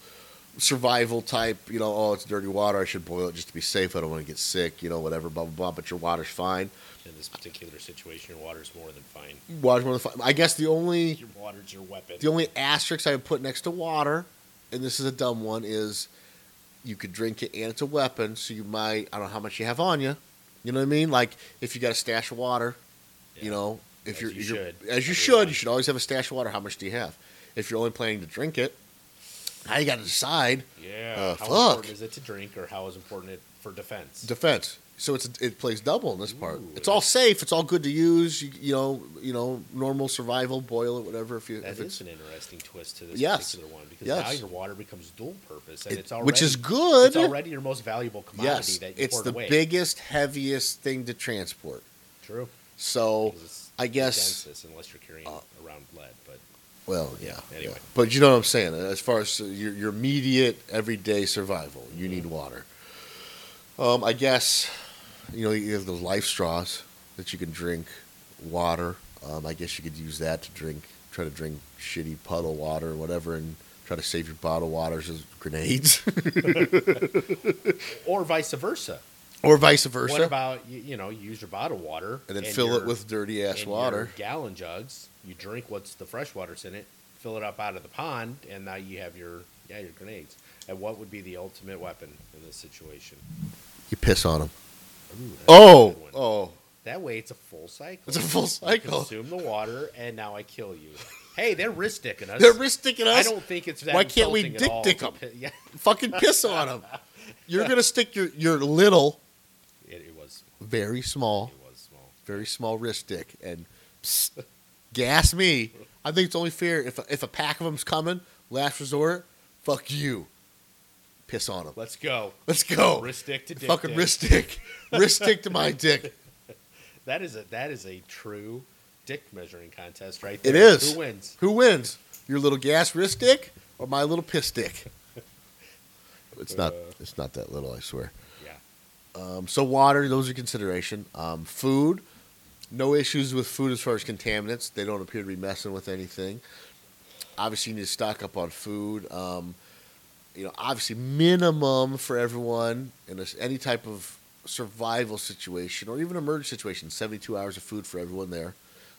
survival type, you know, oh, it's dirty water, I should boil it just to be safe. I don't want to get sick, you know, whatever, blah, blah, blah, but your water's fine. In this particular situation, your water's more than fine. Water's more than fine. I guess the only... Your water's your weapon. The only asterisk I would put next to water, and this is a dumb one, is you could drink it and it's a weapon, so you might... I don't know how much you have on you. You know what I mean? Like, if you got a stash of water, yeah. you know... if as you're, you should. You're, as you should. You should always have a stash of water. How much do you have? If you're only planning to drink it, now you got to decide. Yeah. Uh, how fuck. important is it to drink, or how is important it for defense? Defense. So it's it plays double in this Ooh, part. It's all safe. It's all good to use. You, you know, you know, normal survival, boil it, whatever. If you that if is it's, an interesting twist to this yes, particular one because yes. now your water becomes dual purpose, and it, it's already which is good. It's already your most valuable commodity yes, that you it's the away. biggest, heaviest thing to transport. True. So I guess dense, unless you're carrying uh, around lead, but. Well, yeah. yeah anyway, yeah. But you know what I'm saying. As far as your, your immediate, everyday survival, you mm-hmm. need water. Um, I guess, you know, you have those life straws that you can drink water. Um, I guess you could use that to drink, try to drink shitty puddle water or whatever, and try to save your bottled waters as grenades, or vice versa. Or vice versa. What about, you, you know, you use your bottled water. And then and fill your, it with dirty-ass water. Your gallon jugs. You drink what's the fresh water's in it, fill it up out of the pond, and now you have your yeah your grenades. And what would be the ultimate weapon in this situation? You piss on them. Ooh, oh, oh. That way it's a full cycle. It's a full cycle. You consume the water, and now I kill you. Hey, they're wrist dicking us. They're wrist dicking us? I don't think it's that. Why can't we dick dick them? Yeah. Fucking piss on them. You're going to stick your, your little... It, it was small. Very small. It was small. Very small wrist dick. And psst, gas me. I think it's only fair if a, if a pack of them's coming, last resort, fuck you. Piss on them. Let's go. Let's go. Wrist dick to dick. Fucking dick. wrist dick. Wrist dick to my dick. That is a that is a true dick measuring contest right there. It is. Who wins? Who wins? Your little gas wrist dick or my little piss dick? It's not. Uh, it's not that little, I swear. Um, so water, those are consideration. Um, food, no issues with food as far as contaminants. They don't appear to be messing with anything. Obviously, you need to stock up on food. Um, you know, obviously, minimum for everyone in this, any type of survival situation or even emergency situation, seventy-two hours of food for everyone there.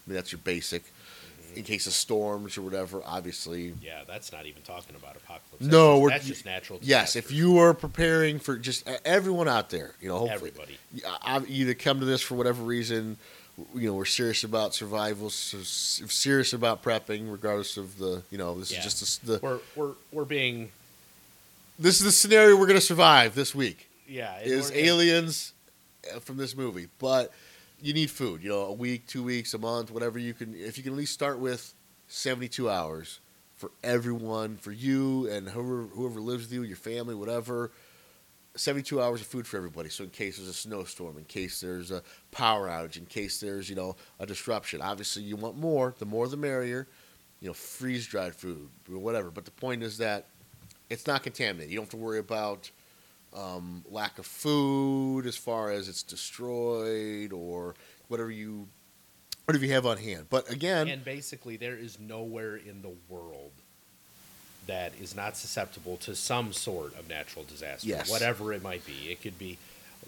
I mean, that's your basic. Mm-hmm. In case of storms or whatever, obviously. Yeah, that's not even talking about apocalypse. No, that's, we're, that's just natural disaster. Yes, if you are preparing for just everyone out there, you know, hopefully. Everybody. Either come to this for whatever reason, you know, we're serious about survival, so serious about prepping, regardless of the, you know, this yeah. is just the... the we're, we're, we're being... This is the scenario we're going to survive this week. Yeah. Is aliens from this movie. But you need food. You know, a week, two weeks, a month, whatever you can. If you can at least start with seventy-two hours for everyone, for you and whoever, whoever lives with you, your family, whatever. seventy-two hours of food for everybody. So in case there's a snowstorm, in case there's a power outage, in case there's, you know, a disruption. Obviously, you want more. The more the merrier. You know, freeze-dried food or whatever. But the point is that it's not contaminated. You don't have to worry about um, lack of food as far as it's destroyed or whatever you whatever you have on hand. But again... And basically there is nowhere in the world that is not susceptible to some sort of natural disaster. Yes. Whatever it might be. It could be,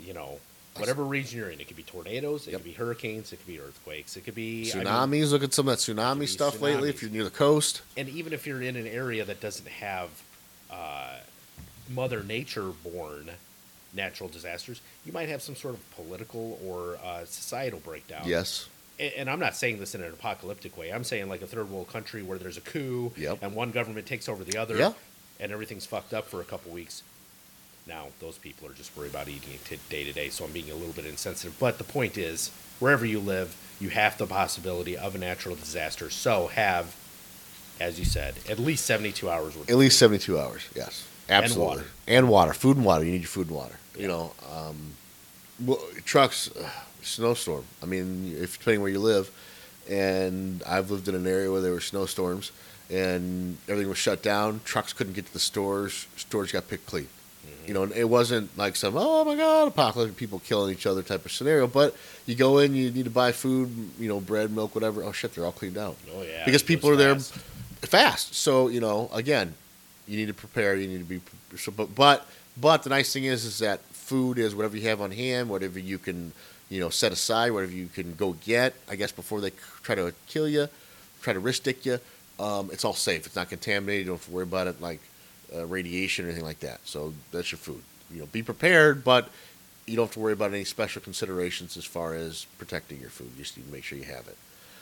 you know, whatever region you're in. It could be tornadoes. It yep. could be hurricanes. It could be earthquakes. It could be... Tsunamis. I mean, look at some of that tsunami stuff tsunamis. lately if you're near the coast. And even if you're in an area that doesn't have... Uh, Mother Nature-born natural disasters, you might have some sort of political or uh, societal breakdown. Yes. And, and I'm not saying this in an apocalyptic way. I'm saying like a third world country where there's a coup yep. and one government takes over the other yep. and everything's fucked up for a couple weeks. Now, those people are just worried about eating it day to day, so I'm being a little bit insensitive. But the point is, wherever you live, you have the possibility of a natural disaster. So have... As you said, at least seventy-two hours. Would at least seventy-two hours, yes. Absolutely. And water. And water. Food and water. You need your food and water. Yeah. You know, um, well, trucks, ugh, snowstorm. I mean, if depending where you live, and I've lived in an area where there were snowstorms, and everything was shut down, trucks couldn't get to the stores, stores got picked clean. Mm-hmm. You know, and it wasn't like some, oh, my God, apocalyptic people killing each other type of scenario. But you go in, you need to buy food, you know, bread, milk, whatever. Oh, shit, they're all cleaned out. Oh, yeah. Because people are there... Fast. Fast. So, you know, again, you need to prepare. You need to be – but but the nice thing is is that food is whatever you have on hand, whatever you can, you know, set aside, whatever you can go get, I guess, before they try to kill you, try to wrist-dick you. Um, it's all safe. It's not contaminated. You don't have to worry about it like uh, radiation or anything like that. So that's your food. You know, be prepared, but you don't have to worry about any special considerations as far as protecting your food. You just need to make sure you have it.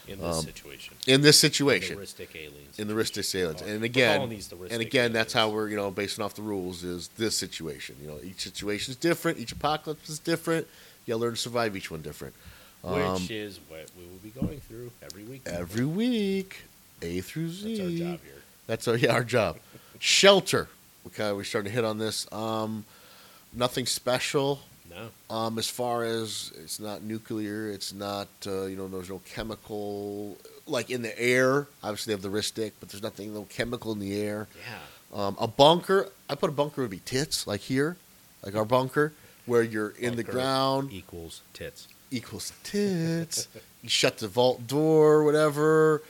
In this um, situation. In this situation. In the Ristic aliens. In the Ristic aliens. And again, and again, that's how we're, you know, basing off the rules is this situation. You know, each situation is different. Each apocalypse is different. You gotta learn to survive each one different. Um, Which is what we will be going through every week. Every week. A through Z. That's our job here. That's our, yeah, our job. Shelter. Okay, we're starting to hit on this. Um, nothing special. No. Um, as far as it's not nuclear, it's not, uh, you know, there's no chemical, like in the air. Obviously, they have the Ristic, but there's nothing, no chemical in the air. Yeah. Um, a bunker, I put a bunker would be tits, like here, like our bunker, where you're bunker in the ground. Equals tits. Equals tits. You shut the vault door, whatever,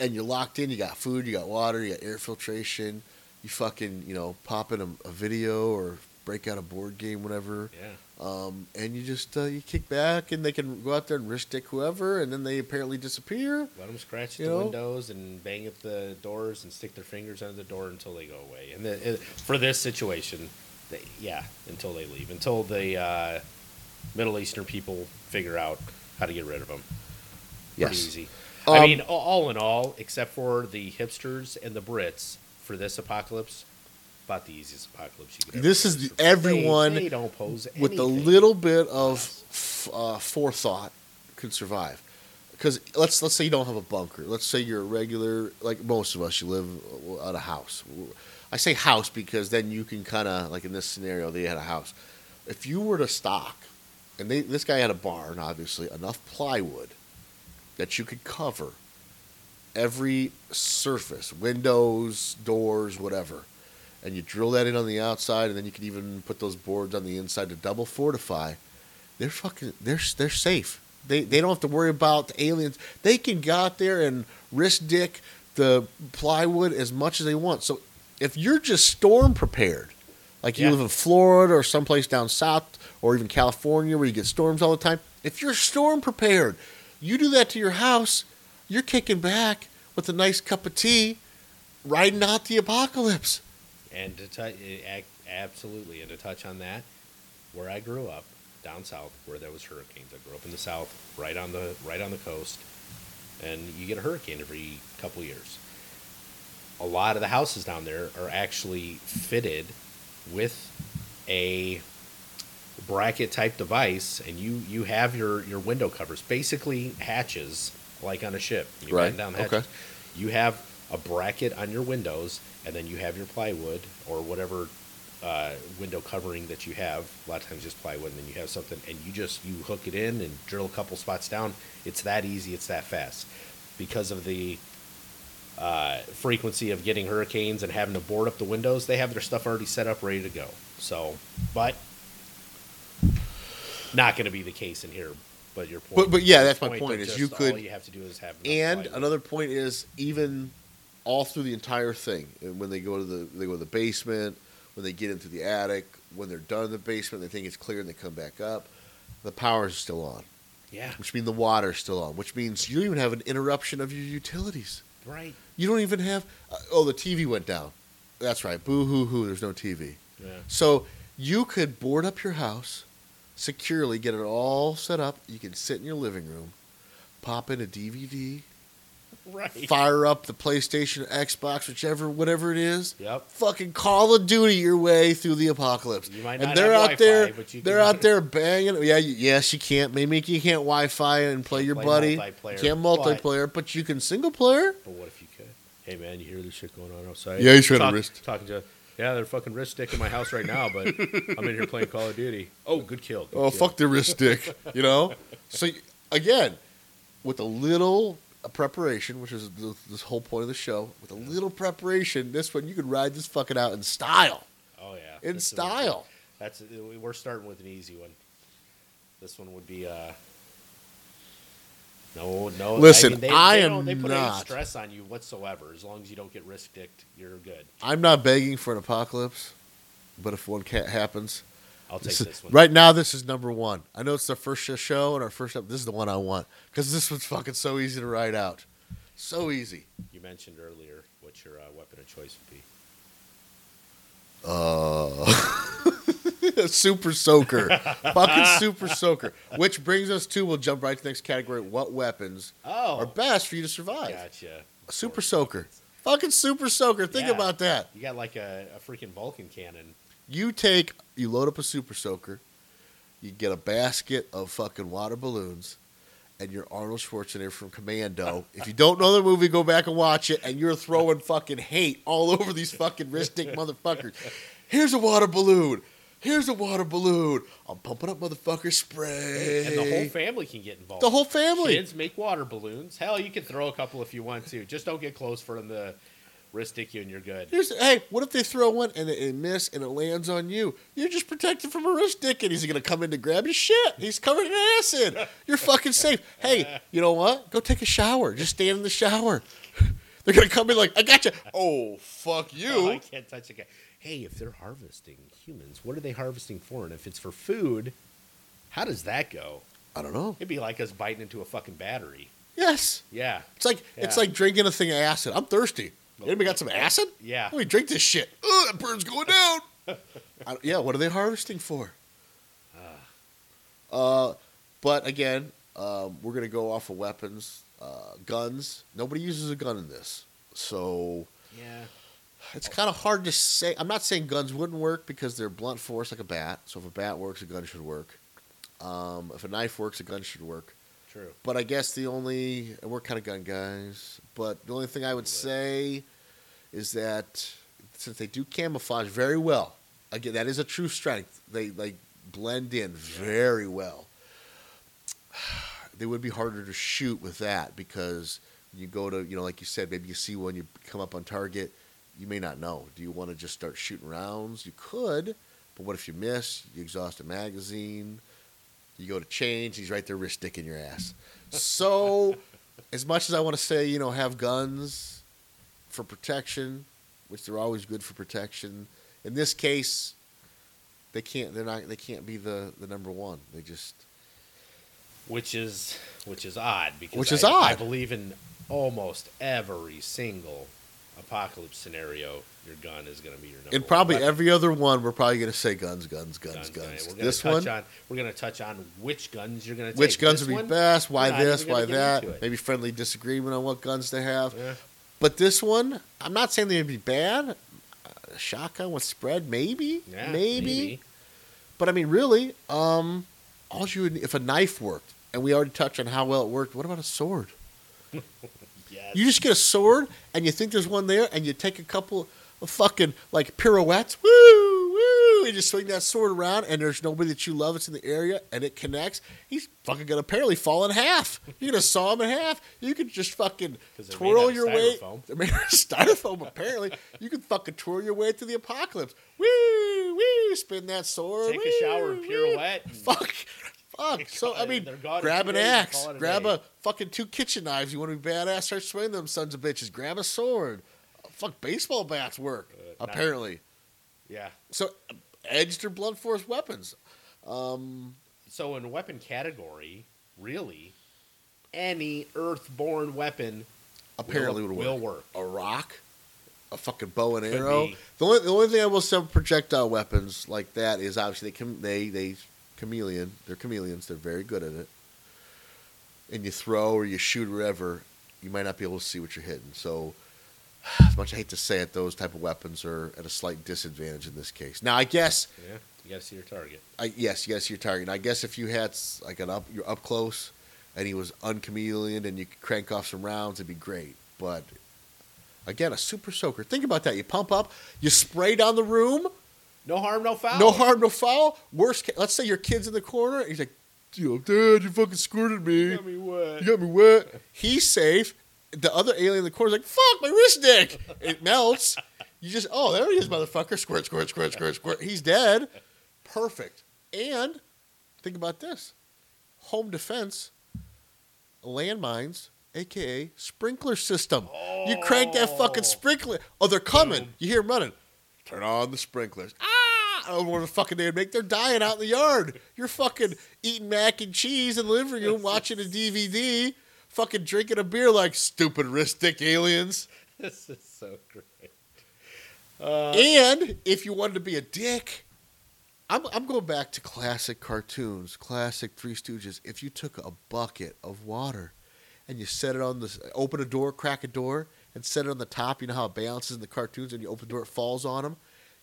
and you're locked in. You got food, you got water, you got air filtration. You fucking, you know, pop in a, a video or break out a board game, whatever. Yeah. Um, and you just uh, you kick back, and they can go out there and wrist dick whoever, and then they apparently disappear. Let them scratch you the know? windows and bang at the doors and stick their fingers under the door until they go away. And then, uh, for this situation, they, yeah, until they leave, until the uh, Middle Eastern people figure out how to get rid of them. Yes. Pretty easy. Um, I mean, all in all, except for the hipsters and the Brits for this apocalypse. About the easiest apocalypse you could ever. This is the, everyone they, they don't pose with a little bit of f- uh, forethought could survive. Because let's let's say you don't have a bunker. Let's say you're a regular, like most of us, you live at a house. I say house because then you can kind of, like in this scenario, they had a house. If you were to stock, and they, this guy had a barn, obviously, enough plywood that you could cover every surface, windows, doors, whatever. And you drill that in on the outside, and then you can even put those boards on the inside to double fortify. They're fucking, they're they're safe. They they don't have to worry about the aliens. They can go out there and wrist dick the plywood as much as they want. So if you're just storm prepared, Like yeah. you live in Florida or someplace down south or even California where you get storms all the time. If you're storm prepared, you do that to your house, you're kicking back with a nice cup of tea, riding out the apocalypse. And to t- absolutely, and to touch on that, where I grew up, down south, where there was hurricanes. I grew up in the south, right on the right on the coast, and you get a hurricane every couple years. A lot of the houses down there are actually fitted with a bracket type device, and you, you have your, your window covers, basically hatches, like on a ship. You right. bend down the hatches. Okay. You have a bracket on your windows, and then you have your plywood or whatever uh, window covering that you have. A lot of times just plywood, and then you have something, and you just you hook it in and drill a couple spots down. It's that easy. It's that fast. Because of the uh, frequency of getting hurricanes and having to board up the windows, they have their stuff already set up, ready to go. So, but not going to be the case in here. But your point, but, but yeah, that's point my point. Is you could all you have to do is have. And plywood. Another point is even all through the entire thing. And when they go to the they go to the basement, when they get into the attic, when they're done in the basement, they think it's clear and they come back up. The power is still on. Yeah. Which means the water is still on. Which means you don't even have an interruption of your utilities. Right. You don't even have. Uh, oh, the T V went down. That's right. Boo hoo hoo. There's no T V. Yeah. So you could board up your house. Securely get it all set up. You can sit in your living room, pop in a D V D, right? Fire up the PlayStation, Xbox, whichever, whatever it is. Yep. Fucking Call of Duty your way through the apocalypse. You might not and they're have out Wi-Fi, there, but you they're can... out there banging. Yeah, you, yes, you can't. Maybe you can't Wi-Fi and play can't your play buddy. Multiplayer, you can't multiplayer, but... but you can single player. But what if you could? Hey man, you hear this shit going on outside? Yeah, he's trying Talk, to risk talking to. Yeah, they're fucking wrist stick in my house right now, but I'm in here playing Call of Duty. Oh, good kill. Good oh, kill. Fuck the wrist stick, you know? So, again, with a little preparation, which is this whole point of the show, with a little preparation, this one, you could ride this fucking out in style. Oh, yeah. In that's style. A, that's we're starting with an easy one. This one would be... Uh, No, no. Listen, I, mean, they, I they am they put not. Any stress on you whatsoever. As long as you don't get risk dicked, you're good. I'm not begging for an apocalypse, but if one cat happens, I'll take this, this one. Right now, this is number one. I know it's the first show and our first up. This is the one I want because this one's fucking so easy to ride out, so easy. You mentioned earlier what your uh, weapon of choice would be. Uh. Super Soaker. Fucking Super Soaker. Which brings us to, we'll jump right to the next category, what weapons oh, are best for you to survive. Gotcha. Super Soaker. Fucking Super Soaker. Think yeah. about that. You got like a, a freaking Vulcan cannon. You take, you load up a Super Soaker, you get a basket of fucking water balloons, and you're Arnold Schwarzenegger from Commando. If you don't know the movie, go back and watch it, and you're throwing fucking hate all over these fucking wrist-dick motherfuckers. Here's a water balloon. Here's a water balloon. I'm pumping up, motherfucker, spray. And the whole family can get involved. The whole family. Kids make water balloons. Hell, you can throw a couple if you want to. Just don't get close for them to wrist dick you and you're good. Here's, hey, what if they throw one and they miss and it lands on you? You're just protected from a wrist dick and he's going to come in to grab your shit. He's covered in acid. You're fucking safe. Hey, you know what? Go take a shower. Just stand in the shower. They're going to come in like, I got you. Oh, fuck you. Oh, I can't touch a guy. Hey, if they're harvesting humans, what are they harvesting for? And if it's for food, how does that go? I don't know. It'd be like us biting into a fucking battery. Yes. Yeah. It's like yeah. it's like drinking a thing of acid. I'm thirsty. Okay. Anybody got some acid? Yeah. Let me drink this shit. Ugh, that bird's going down. I, yeah, what are they harvesting for? Uh, but again, um, we're going to go off of weapons. Uh, guns. Nobody uses a gun in this. So... Yeah. It's kind of hard to say. I'm not saying guns wouldn't work because they're blunt force like a bat. So if a bat works, a gun should work. Um, if a knife works, a gun should work. True. But I guess the only... And we're kind of gun guys. But the only thing I would say is that since they do camouflage very well, again, that is a true strength. They like blend in very well. They would be harder to shoot with that because you go to, you know, like you said, maybe you see one, you come up on target... You may not know. Do you want to just start shooting rounds? You could, but what if you miss? You exhaust a magazine. You go to change. He's right there wrist sticking your ass. So as much as I want to say, you know, have guns for protection, which they're always good for protection, in this case, They can't. They're not. They can't be the, the number one. They just. Which is which is odd because which is I, odd. I believe in almost every single apocalypse scenario, your gun is going to be your number one. And probably one. every other one, we're probably going to say guns, guns, guns, guns. guns. We're gonna this touch one, on, we're going to touch on which guns you're going to take. Which guns this would one, be best? Why this? Why that? Maybe friendly disagreement on what guns to have. Yeah. But this one, I'm not saying they'd be bad. A shotgun with spread, maybe, yeah, maybe. maybe. But I mean, really, um, all you would, if a knife worked, and we already touched on how well it worked. What about a sword? Yes. You just get a sword, and you think there's one there, and you take a couple of fucking like pirouettes, woo, woo, and just swing that sword around, and there's nobody that you love that's in the area, and it connects. He's fucking gonna apparently fall in half. You're gonna saw him in half. You could just fucking twirl your way. They're made out of styrofoam, apparently. You could fucking twirl your way through the apocalypse. Woo, woo, spin that sword. Take woo, a shower, woo, pirouette. And fuck. Fuck. So, I mean, grab an axe. Grab a fucking two kitchen knives. You want to be badass? Start swinging them sons of bitches. Grab a sword. Fuck, baseball bats work, uh, apparently. Not, yeah. So, edged or blunt force weapons. Um, so, in weapon category, really, any earthborn weapon apparently will, will work. A rock, a fucking bow and arrow. The only, the only thing I will say about projectile weapons like that is obviously they can, they they... chameleon. They're chameleons. They're very good at it. And you throw or you shoot wherever, you might not be able to see what you're hitting. So, as much as I hate to say it, those type of weapons are at a slight disadvantage in this case. Now, I guess... Yeah, you got to see your target. I, yes, you got to see your target. And I guess if you had like an up, you're up close and he was unchameleoned and you could crank off some rounds, it'd be great. But, again, a super soaker. Think about that. You pump up, you spray down the room... No harm, no foul. No harm, no foul. Worst case, let's say your kid's in the corner. And he's like, yo, Dad, you fucking squirted me. You got me wet. You got me wet. He's safe. The other alien in the corner is like, fuck, my wrist dick. It melts. You just, oh, there he is, motherfucker. Squirt, squirt, squirt, squirt, squirt. He's dead. Perfect. And think about this. Home defense, landmines, a k a sprinkler system. Oh. You crank that fucking sprinkler. Oh, they're coming. Boom. You hear them running. Turn on the sprinklers. Ah! I don't know what the fucking they would make. They're dying out in the yard. You're fucking eating mac and cheese in the living room, watching a D V D, fucking drinking a beer like stupid wrist dick aliens. This is so great. Uh, and if you wanted to be a dick, I'm, I'm going back to classic cartoons, classic Three Stooges. If you took a bucket of water and you set it on the, open a door, crack a door, and set it on the top. You know how it balances in the cartoons and you open the door, it falls on them.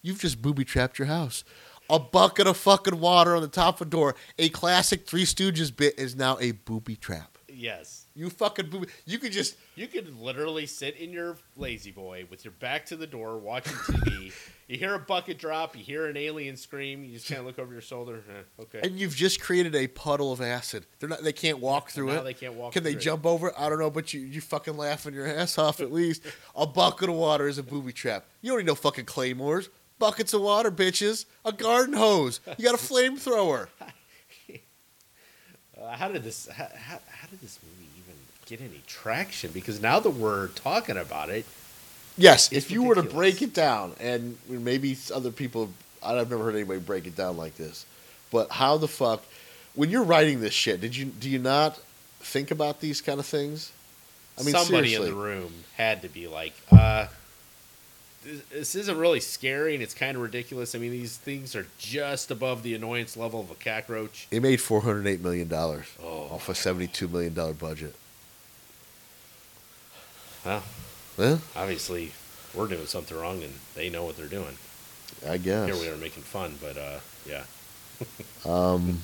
You've just booby-trapped your house. A bucket of fucking water on the top of a door. A classic Three Stooges bit is now a booby trap. Yes. You fucking booby. You could just. You could literally sit in your lazy boy with your back to the door watching T V. You hear a bucket drop. You hear an alien scream. You just can't look over your shoulder. Eh, okay. And you've just created a puddle of acid. They're not. They can't walk through now it. They can't walk. Can through they jump it. over? I don't know. But you, you fucking laughing your ass off at least. A bucket of water is a booby trap. You don't need no fucking claymores. Buckets of water, bitches. A garden hose. You got a flamethrower. uh, how did this? How, how, how did this movie even get any traction? Because now that we're talking about it. Yes, it's if you ridiculous. were to break it down, and maybe other people, I've never heard anybody break it down like this, but how the fuck, when you're writing this shit, did you do you not think about these kind of things? I mean, somebody seriously. in the room had to be like, uh, this, this isn't really scary, and it's kind of ridiculous. I mean, these things are just above the annoyance level of a cockroach. It made four hundred eight million dollars oh, off a seventy-two million dollars budget. Huh. Well, obviously, we're doing something wrong, and they know what they're doing. I guess. Here we are making fun, but uh, yeah, um,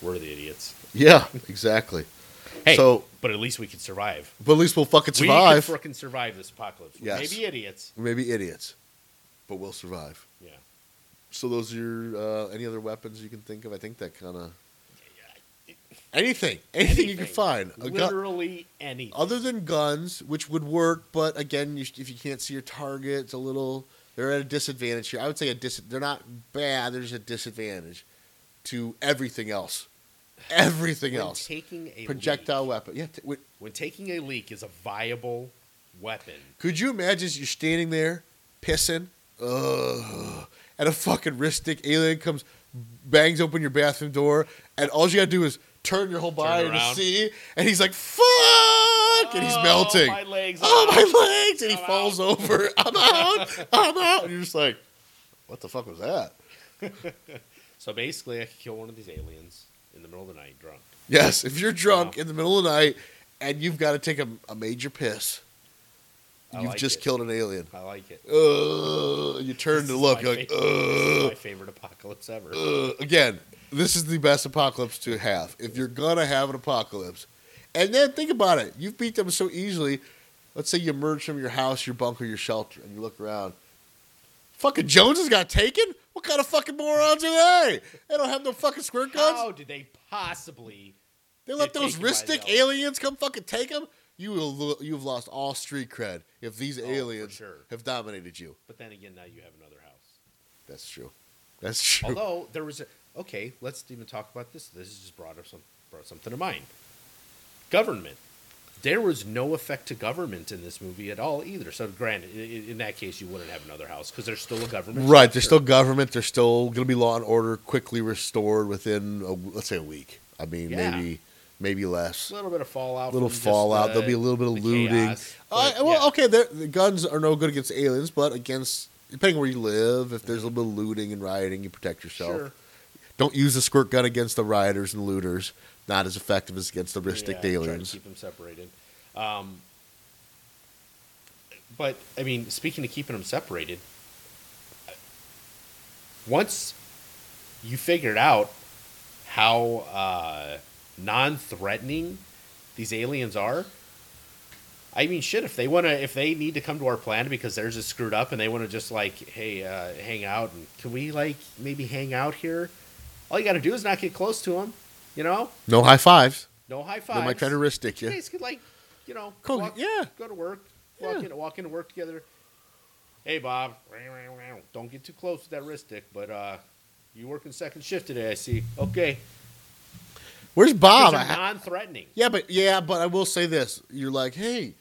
we're the idiots. Yeah, exactly. Hey, so, but at least we can survive. But at least we'll fucking survive. We can fucking survive this apocalypse. Yes. We may be idiots. We may be idiots, but we'll survive. Yeah. So those are your uh, any other weapons you can think of? I think that kind of. Anything, anything, anything you can find. A Literally gu- anything. Other than guns, which would work, but again, you, if you can't see your target, it's a little, they're at a disadvantage here. I would say a dis- they're not bad, there's a disadvantage to everything else. Everything when else. Taking a Projectile leak, weapon. Yeah. T- when, when taking a leak is a viable weapon. Could you imagine you're standing there, pissing, ugh, and a fucking wrist stick alien comes bangs open your bathroom door, and all you gotta do is turn your whole body to see, and he's like, fuck! Oh, and he's melting. My legs. Oh, out. my legs! And I'm he falls out. over. I'm out! I'm out! And you're just like, what the fuck was that? So basically, I could kill one of these aliens in the middle of the night drunk. Yes, if you're drunk wow. in the middle of the night and you've got to take a, a major piss, I you've like just it. killed an alien. I like it. Uh, you turn this to look. You're like, uh, my favorite apocalypse ever. Uh, again, this is the best apocalypse to have. If you're going to have an apocalypse. And then think about it. You've beat them so easily. Let's say you emerge from your house, your bunker, your shelter, and you look around. Fucking Joneses got taken? What kind of fucking morons are they? They don't have no fucking squirt guns? How did they possibly... They let those Ristic aliens come fucking take them? You will, you've lost all street cred if these oh, aliens sure. have dominated you. But then again, now you have another house. That's true. That's true. Although, there was a... Okay, let's even talk about this. This just brought up some, brought something to mind. Government. There was no effect to government in this movie at all either. So, granted, in, in that case, you wouldn't have another house because there's still a government. Right, structure. There's still government. There's still going to be law and order quickly restored within, a, let's say, a week. I mean, yeah. maybe maybe less. A little bit of fallout. A little fallout. The, There'll be a little bit of looting. Chaos, uh, but, well, yeah. okay, the guns are no good against aliens, but against, depending on where you live, if there's a little bit of looting and rioting, you protect yourself. Sure. Don't use the squirt gun against the rioters and looters. Not as effective as against the Ristic yeah, aliens. Trying to keep them separated. Um, but, I mean, speaking of keeping them separated, once you figured out how uh, non-threatening these aliens are, I mean, shit, if they want to, if they need to come to our planet because theirs is screwed up and they want to just, like, hey, uh, hang out, and can we, like, maybe hang out here? All you got to do is not get close to them. You know? No high fives. No high fives. No, my kind of wrist stick you. You guys could, like, you know, cool. walk, yeah. go to work, walk, yeah. in, walk into work together. Hey, Bob, don't get too close with that wrist stick, but uh, you working second shift today, I see. Okay. Where's Bob? I, non-threatening. Yeah, but yeah, but I will say this. You're like, hey,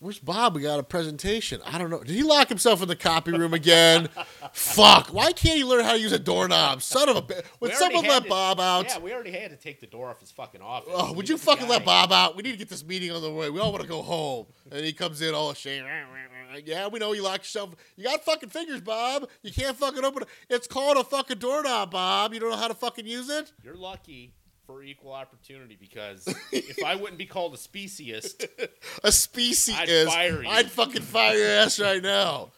where's Bob? We got a presentation. I don't know. Did he lock himself in the copy room again? Fuck. Why can't he learn how to use a doorknob? Son of a bitch. Would someone let to, Bob out? Yeah, we already had to take the door off his fucking office. Oh, would you fucking let Bob out? We need to get this meeting on the way. We all want to go home. And he comes in all ashamed. Yeah, we know you locked yourself. You got fucking fingers, Bob. You can't fucking open it. It's called a fucking doorknob, Bob. You don't know how to fucking use it? You're lucky. For equal opportunity, because if I wouldn't be called a speciest, a speciest, I'd fire you. I'd fucking fire your ass right now.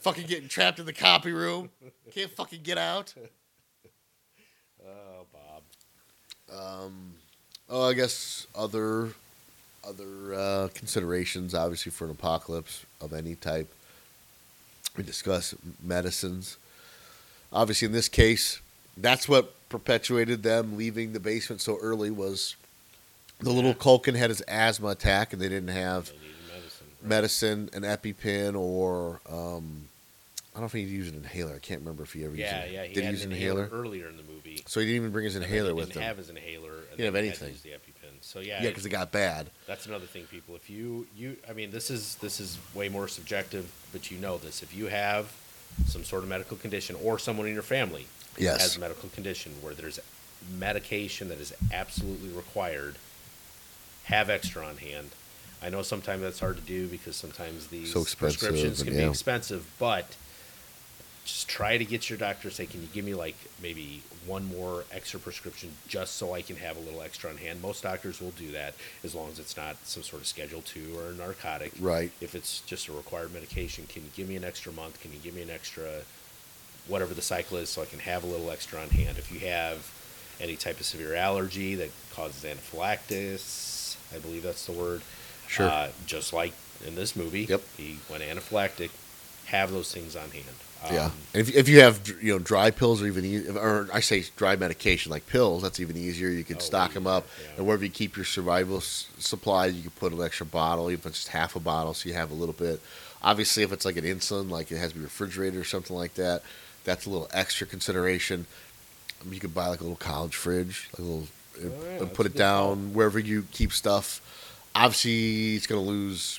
Fucking getting trapped in the copy room, can't fucking get out. Oh, Bob. Um. Oh, I guess other, other uh, considerations, obviously, for an apocalypse of any type. We discuss medicines. Obviously, in this case, that's what perpetuated them leaving the basement so early was the yeah. little Culkin had his asthma attack and they didn't have they medicine, right? medicine, an EpiPen, or um, I don't know if he used an inhaler. I can't remember if he ever yeah, used, yeah, he did he use an inhaler. inhaler earlier in the movie. So he didn't even bring his inhaler with him. He didn't have his inhaler. He didn't have anything. He had to use the EpiPen. So yeah, yeah, because it got bad. That's another thing, people. If you, you, I mean, this is this is way more subjective, but you know this. If you have some sort of medical condition or someone in your family. Yes. As a medical condition where there's medication that is absolutely required, have extra on hand. I know sometimes that's hard to do because sometimes these so prescriptions can yeah. be expensive, but just try to get your doctor to say, can you give me like maybe one more extra prescription just so I can have a little extra on hand? Most doctors will do that as long as it's not some sort of Schedule two or a narcotic. Right. If it's just a required medication, can you give me an extra month? Can you give me an extra... whatever the cycle is, so I can have a little extra on hand. If you have any type of severe allergy that causes anaphylaxis, I believe that's the word. Sure. Uh, just like in this movie, yep. he went anaphylactic. Have those things on hand. Um, yeah. And if if you have you know dry pills or even e- or I say dry medication like pills, that's even easier. You can oh, stock yeah, them up, yeah. and wherever you keep your survival s- supplies, you can put an extra bottle, even if it's just half a bottle, so you have a little bit. Obviously, if it's like an insulin, like it has to be refrigerated or something like that. That's a little extra consideration. I mean, you could buy like a little college fridge, like a little, oh, yeah, and put it down wherever you keep stuff. Obviously, it's going to lose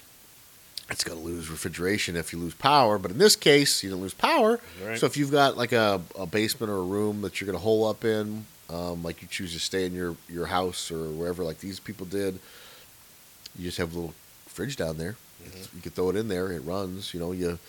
it's going to lose refrigeration if you lose power. But in this case, you don't lose power. Right. So if you've got like a, a basement or a room that you're going to hole up in, um, like you choose to stay in your, your house or wherever like these people did, you just have a little fridge down there. Mm-hmm. You can throw it in there. It runs. You know, you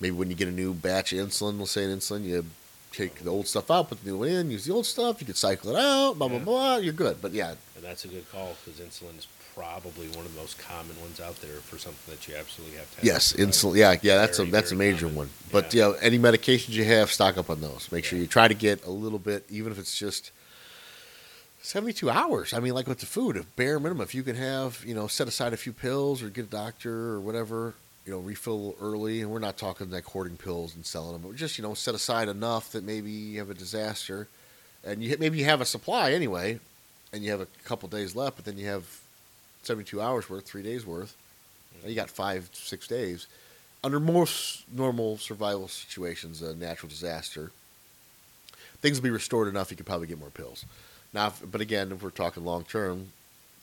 maybe when you get a new batch of insulin, we'll say an insulin, you take the old stuff out, put the new one in, use the old stuff. You can cycle it out, blah, yeah. blah, blah. You're good. But, yeah. And that's a good call because insulin is probably one of the most common ones out there for something that you absolutely have to have. Yes, insulin. Yeah, yeah, that's very, a that's a major common. One. But, yeah. you know, any medications you have, stock up on those. Make yeah. sure you try to get a little bit, even if it's just seventy-two hours. I mean, like with the food, a bare minimum. If you can have, you know, set aside a few pills or get a doctor or whatever, you know, refill early. And we're not talking like hoarding pills and selling them, but just, you know, set aside enough that maybe you have a disaster and you maybe you have a supply anyway and you have a couple days left, but then you have seventy-two hours worth, three days worth. You got five, six days. Under most normal survival situations, a natural disaster, things will be restored enough you could probably get more pills. Now, if, but again, if we're talking long-term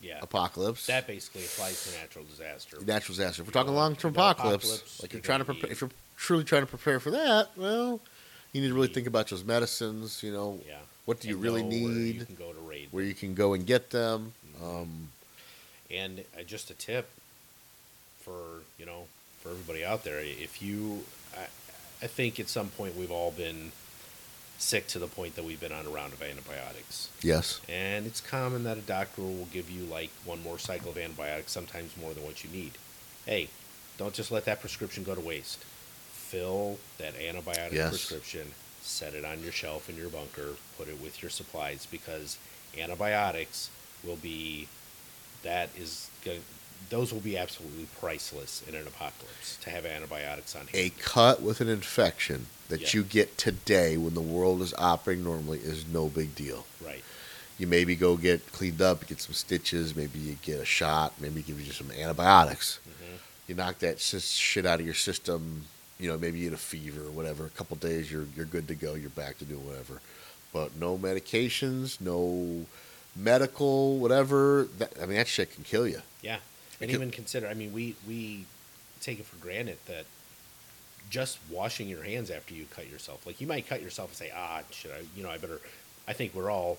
yeah. apocalypse. That basically applies to natural disaster. Natural disaster. If we're talking long-term apocalypse, apocalypse, like you're, you're trying to prepare, if you're truly trying to prepare for that, well, you need to really eat. think about those medicines, you know. Yeah. What do you and really need? Where you can go to raid. Where you can go and get them. Mm-hmm. Um, and uh, just a tip for, you know, for everybody out there, if you, I, I think at some point we've all been sick to the point that we've been on a round of antibiotics. Yes. And it's common that a doctor will give you like one more cycle of antibiotics, sometimes more than what you need. Hey, don't just let that prescription go to waste. Fill that antibiotic yes. prescription, set it on your shelf in your bunker, put it with your supplies, because antibiotics will be, that is going to, those will be absolutely priceless in an apocalypse, to have antibiotics on hand. A cut with an infection that yeah. you get today when the world is operating normally is no big deal. Right. You maybe go get cleaned up, get some stitches, maybe you get a shot, maybe give you some antibiotics. Mm-hmm. You knock that shit out of your system, you know, maybe you get a fever or whatever. A couple of days, you're you're good to go. You're back to doing whatever. But no medications, no medical, whatever. That, I mean, that shit can kill you. Yeah. And even consider, I mean, we, we take it for granted that just washing your hands after you cut yourself, like you might cut yourself and say, ah, should I, you know, I better, I think we're all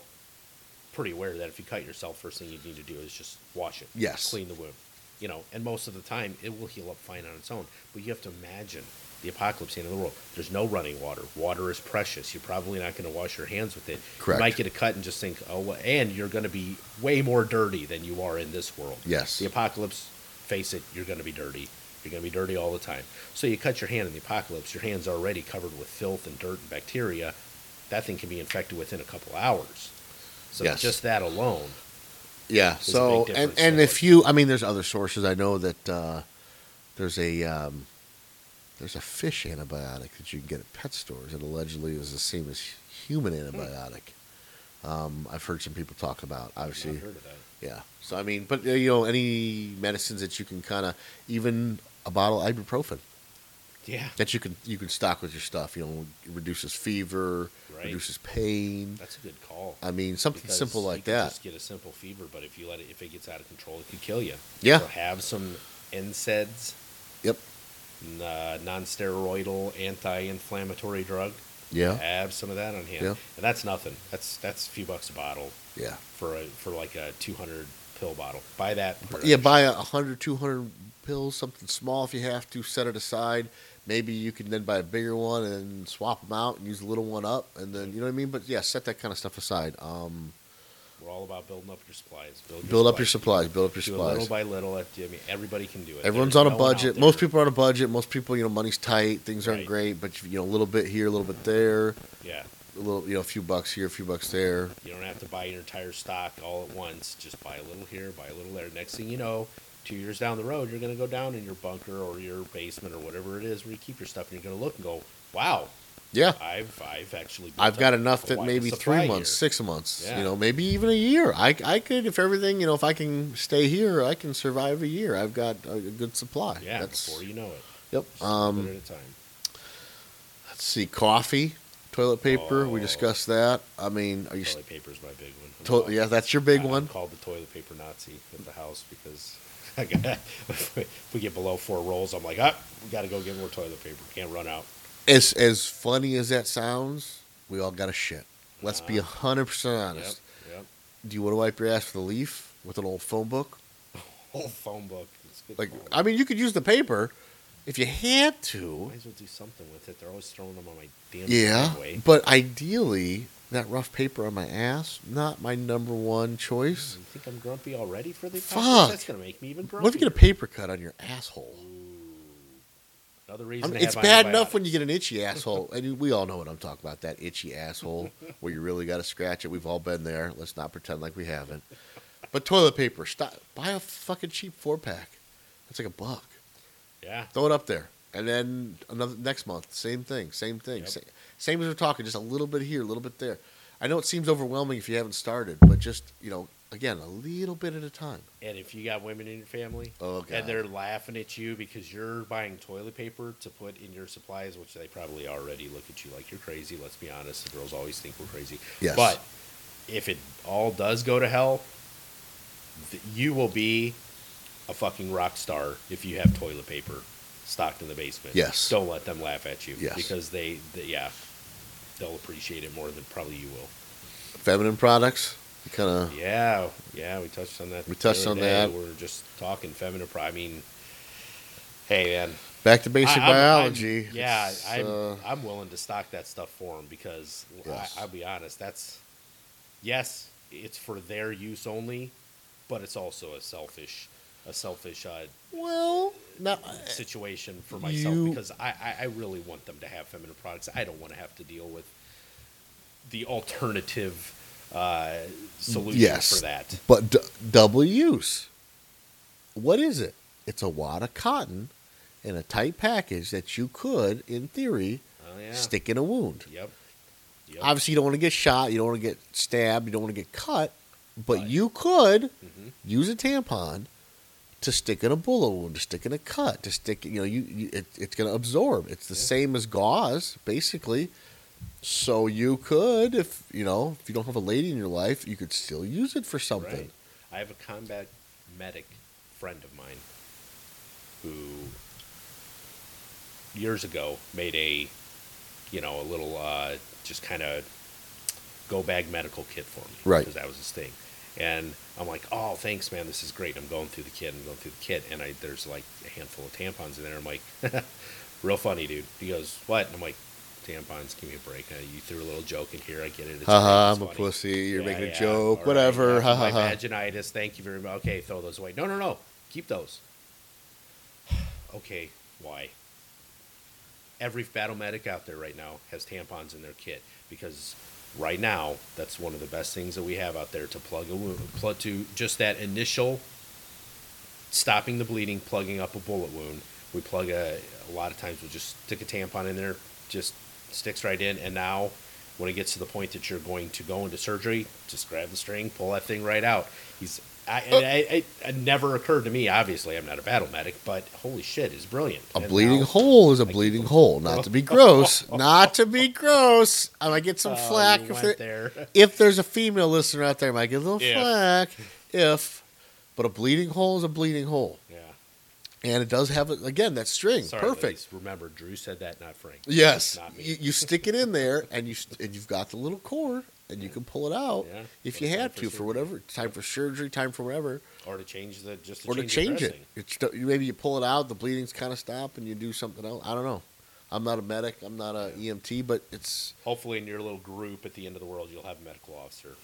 pretty aware that if you cut yourself, first thing you need to do is just wash it. Yes. Clean the wound, you know, and most of the time it will heal up fine on its own. But you have to imagine the apocalypse in the world. There's no running water. Water is precious. You're probably not going to wash your hands with it. Correct. You might get a cut and just think, oh, well, and you're going to be way more dirty than you are in this world. Yes. The apocalypse, face it, you're going to be dirty. You're going to be dirty all the time. So you cut your hand in the apocalypse, your hand's already covered with filth and dirt and bacteria. That thing can be infected within a couple hours. So yes. just that alone. Yeah. So, and, and if you, I mean, there's other sources. I know that uh, there's a, um, There's a fish antibiotic that you can get at pet stores that allegedly is the same as human antibiotic. Um, I've heard some people talk about, obviously. I've heard of that. Yeah. So, I mean, but, you know, any medicines that you can kind of, even a bottle of ibuprofen. Yeah. That you can you can stock with your stuff. You know, it reduces fever, right. reduces pain. That's a good call. I mean, something because simple like that. You can just get a simple fever, but if you let it, if it gets out of control, it could kill you. Yeah. So have some N SAIDs. Yep. Uh, non-steroidal anti-inflammatory drug. Yeah, have some of that on hand, yeah. and that's nothing. That's that's a few bucks a bottle. Yeah, for a for like a two hundred pill bottle. Buy that. Yeah, buy a hundred, two hundred pills, something small if you have to. Set it aside. Maybe you can then buy a bigger one and swap them out and use a little one up, and then you know what I mean. But yeah, set that kind of stuff aside. Um, We're all about building up your supplies. Build, your build supplies. up your supplies. Build up your do supplies. Little by little. I mean, everybody can do it. Everyone's There's on a no budget. Most people are on a budget. Most people, you know, money's tight. Things aren't right. great, but you know, a little bit here, a little bit there. Yeah. A little, you know, a few bucks here, a few bucks there. You don't have to buy your entire stock all at once. Just buy a little here, buy a little there. Next thing you know, two years down the road, you're going to go down in your bunker or your basement or whatever it is where you keep your stuff, and you're going to look and go, "Wow." Yeah, I've I've actually I've got enough that maybe three months, here. six months, yeah. you know, maybe even a year. I I could if everything, you know, if I can stay here, I can survive a year. I've got a good supply. Yeah, that's, before you know it. Yep. Just um, a bit at a time. Let's see, coffee, toilet paper. Oh, we discussed that. I mean, are you toilet paper's my big one. To- yeah, that's your big I'm one. I'm called the toilet paper Nazi at the house because If we get below four rolls, I'm like, ah, we got to go get more toilet paper. Can't run out. As as funny as that sounds, we all got to shit. Let's uh, be one hundred percent honest. Yep, yep. Do you want to wipe your ass with a leaf with an old phone book? Old phone book. It's good like phone book. I mean, you could use the paper if you had to. Might as well do something with it. They're always throwing them on my damn yeah, driveway. But ideally, that rough paper on my ass, not my number one choice. You think I'm grumpy already for the fuck? Podcast? That's going to make me even grumpier. What if you get a paper cut on your asshole? Another reason I mean, it's bad enough when you get an itchy asshole. And we all know what I'm talking about, that itchy asshole where you really got to scratch it. We've all been there. Let's not pretend like we haven't. But toilet paper, stop. Buy a fucking cheap four-pack. That's like a buck. Yeah. Throw it up there. And then another next month, same thing, same thing. Yep. Same, same as we're talking, just a little bit here, a little bit there. I know it seems overwhelming if you haven't started, but just, you know, again, a little bit at a time. And if you got women in your family, oh, God. And they're laughing at you because you're buying toilet paper to put in your supplies, which they probably already look at you like you're crazy. Let's be honest. The girls always think we're crazy. Yes. But if it all does go to hell, you will be a fucking rock star if you have toilet paper stocked in the basement. Yes. Don't let them laugh at you. Yes. Because they, they yeah, they'll appreciate it more than probably you will. Feminine products. Kind of yeah, yeah. We touched on that. We touched on day. that. We're just talking feminine. Pro- I mean, hey man, back to basic I, I'm, biology. I'm, yeah, I'm uh, I'm willing to stock that stuff for them because yes. I, I'll be honest. That's yes, it's for their use only, but it's also a selfish, a selfish uh, well no, situation for myself you, because I, I I really want them to have feminine products. I don't want to have to deal with the alternative. Uh, solution yes, for that. But d- double use. What is it? It's a wad of cotton in a tight package that you could, in theory, oh, yeah. stick in a wound. Yep. yep. Obviously, you don't want to get shot. You don't want to get stabbed. You don't want to get cut. But right. you could mm-hmm. use a tampon to stick in a bullet wound, to stick in a cut, to stick, you know, you, you it, it's going to absorb. It's the yeah. same as gauze, basically. So you could, if you know, if you don't have a lady in your life, you could still use it for something. Right. I have a combat medic friend of mine who years ago made a, you know, a little uh, just kind of go bag medical kit for me, right? Because that was his thing. And I'm like, oh, thanks, man, this is great. I'm going through the kit, I'm going through the kit, and I there's like a handful of tampons in there. I'm like, real funny, dude. He goes, what? And I'm like. Tampons, give me a break. Uh, you threw a little joke in here. I get it. It's uh-huh, I'm funny. A pussy. You're yeah, making yeah. a joke. All whatever. Right. Ha, my vaginitis. Thank you very much. Okay, throw those away. No, no, no. Keep those. Okay, why? Every battle medic out there right now has tampons in their kit because right now that's one of the best things that we have out there to plug a wound, plug to just that initial stopping the bleeding, plugging up a bullet wound. We plug a. A lot of times we'll just stick a tampon in there. Just sticks right in, and now when it gets to the point that you're going to go into surgery, just grab the string, pull that thing right out. He's, I, oh. I, I, it never occurred to me. Obviously, I'm not a battle medic, but holy shit, it's brilliant. A and bleeding now, hole is a I bleeding keep, hole. Not to be gross. Not to be gross. I might get some oh, flack if there, there. If there's a female listener out there, I might get a little yeah. flack. If, but a bleeding hole is a bleeding hole. Yeah. And it does have, again, that string. Sorry, perfect. Ladies, remember, Drew said that, not Frank. Yes. Not me. You, you stick it in there, and, you, and you've got the little core, and you can pull it out yeah. if you have to for, for whatever. Time for surgery, time for whatever. Or to change the just to Or change to change it. It's, maybe you pull it out, the bleeding's kind of stopped, and you do something else. I don't know. I'm not a medic. I'm not an E M T, but it's... Hopefully in your little group at the end of the world, you'll have a medical officer.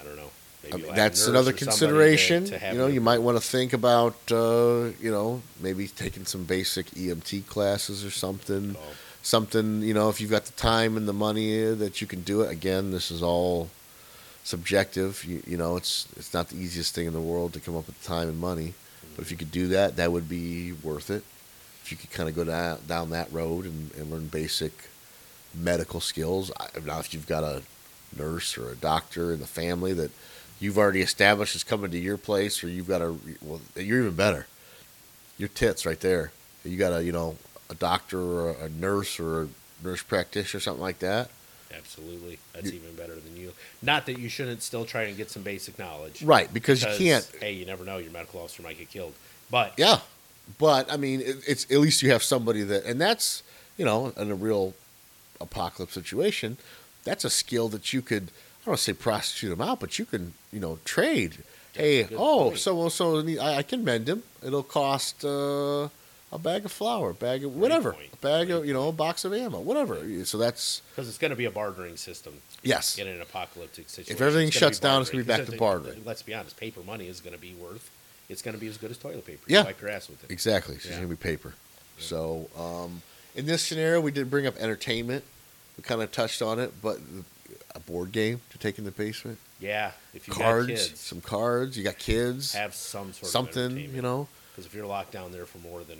I don't know. I mean, that's another consideration. To, to you know, you might want to think about, uh, you know, maybe taking some basic E M T classes or something. Oh. Something, you know, if you've got the time and the money that you can do it. Again, this is all subjective. You, you know, it's it's not the easiest thing in the world to come up with the time and money. Mm-hmm. But if you could do that, that would be worth it. If you could kind of go down, down that road and, and learn basic medical skills. Now, if you've got a nurse or a doctor in the family that you've already established is coming to your place, or you've got a well, you're even better. Your tits right there. You got a you know a doctor or a nurse or a nurse practitioner or something like that. Absolutely. That's You're, even better than you. Not that you shouldn't still try and get some basic knowledge. Right, because, because you can't. Hey, you never know. Your medical officer might get killed. But yeah, but, I mean, it, it's at least you have somebody that, and that's, you know, in a real apocalypse situation, that's a skill that you could, I don't want to say prostitute them out, but you can, you know, trade. That's hey, oh, point. so so I, I can mend him. It'll cost uh, a bag of flour, a bag of whatever, a bag of, you know, a box of ammo, whatever. So that's... Because it's going to be a bartering system. Yes. In an apocalyptic situation. If everything shuts down, it's going to be back to bartering. Let's be honest. Paper money is going to be worth... It's going to be as good as toilet paper. You yeah. wipe your ass with it. Exactly. It's yeah. going to be paper. Yeah. So um, in this scenario, we did bring up entertainment. We kind of touched on it, but a board game to take in the basement. Yeah. If you cards, got kids. Some cards. You got kids. Have some sort Something, of entertainment. Something, you know. Because if you're locked down there for more than...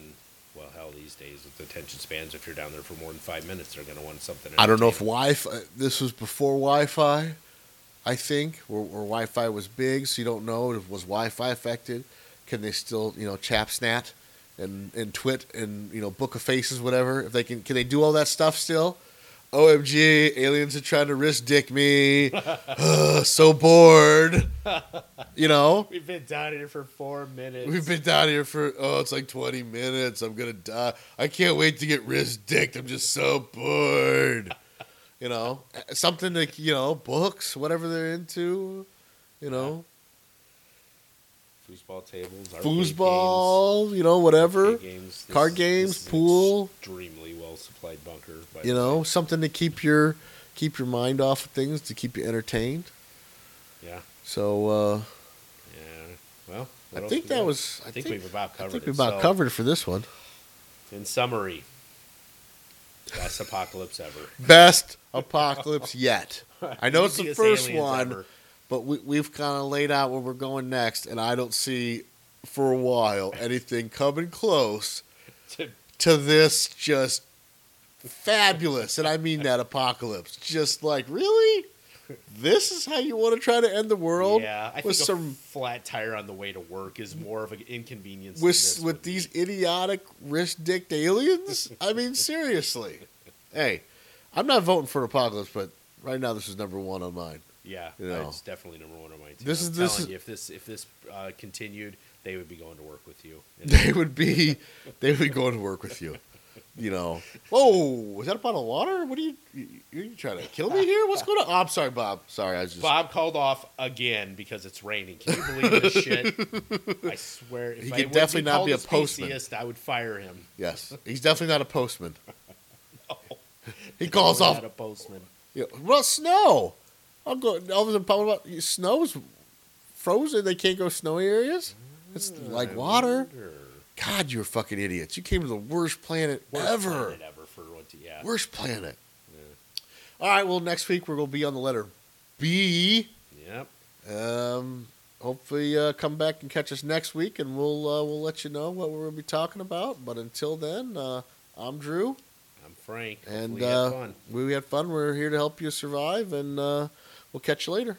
Well, hell, these days with the attention spans, if you're down there for more than five minutes, they're going to want something. I don't know if Wi-Fi... This was before Wi-Fi, I think, where, where Wi-Fi was big, so you don't know if was Wi-Fi affected. Can they still, you know, chap snat and, and twit and, you know, book of faces, whatever? If they can, can they do all that stuff still? O M G, aliens are trying to wrist dick me. Ugh, so bored. You know? We've been down here for four minutes. We've been down here for, oh, it's like twenty minutes. I'm going to die. I can't wait to get wrist dicked. I'm just so bored. You know? Something like, you know, books, whatever they're into, you know? Foosball tables, foosball, games, you know, whatever, games. This, card games, pool. Extremely well supplied bunker. By you know, way. Something to keep your keep your mind off of things, to keep you entertained. Yeah. So. Uh, yeah. Well, I think that was. I think, think we've about covered. I think we've about it, covered so. For this one. In summary, best apocalypse ever. Best apocalypse yet. I know it's the first one. Ever. But we, we've kind of laid out where we're going next, and I don't see, for a while, anything coming close to, to this just fabulous, and I mean that, apocalypse. Just like, really? This is how you want to try to end the world? Yeah, I with think some, a flat tire on the way to work is more of an inconvenience. With, with these be. idiotic, wrist-dicked aliens? I mean, seriously. Hey, I'm not voting for apocalypse, but right now this is number one on mine. Yeah, you know. It's definitely number one on my team. This I'm is, this telling you, if this if this uh, continued, they would be going to work with you. They would be, they would be going to work with you. You know, whoa, is that a bottle of water? What are you? you are you trying to kill me here? What's going on? Oh, I'm sorry, Bob. Sorry, I was just Bob called off again because it's raining. Can you believe this shit? I swear, if he could I, definitely not be a postman. Atheist, I would fire him. Yes, he's definitely not a postman. No, he calls off not a postman. Yeah, well, snow. I'll go. All of a sudden, snow's frozen. They can't go snowy areas. It's like water. God, you're fucking idiots. You came to the worst planet worst ever. Worst planet ever for what? Yeah. Worst planet. Yeah. All right. Well, next week we're gonna be on the letter B. Yep. Um. Hopefully, uh, come back and catch us next week, and we'll uh, we'll let you know what we're gonna be talking about. But until then, uh, I'm Drew. I'm Frank. And uh, we had fun. We had fun. We're here to help you survive, and. Uh, We'll catch you later.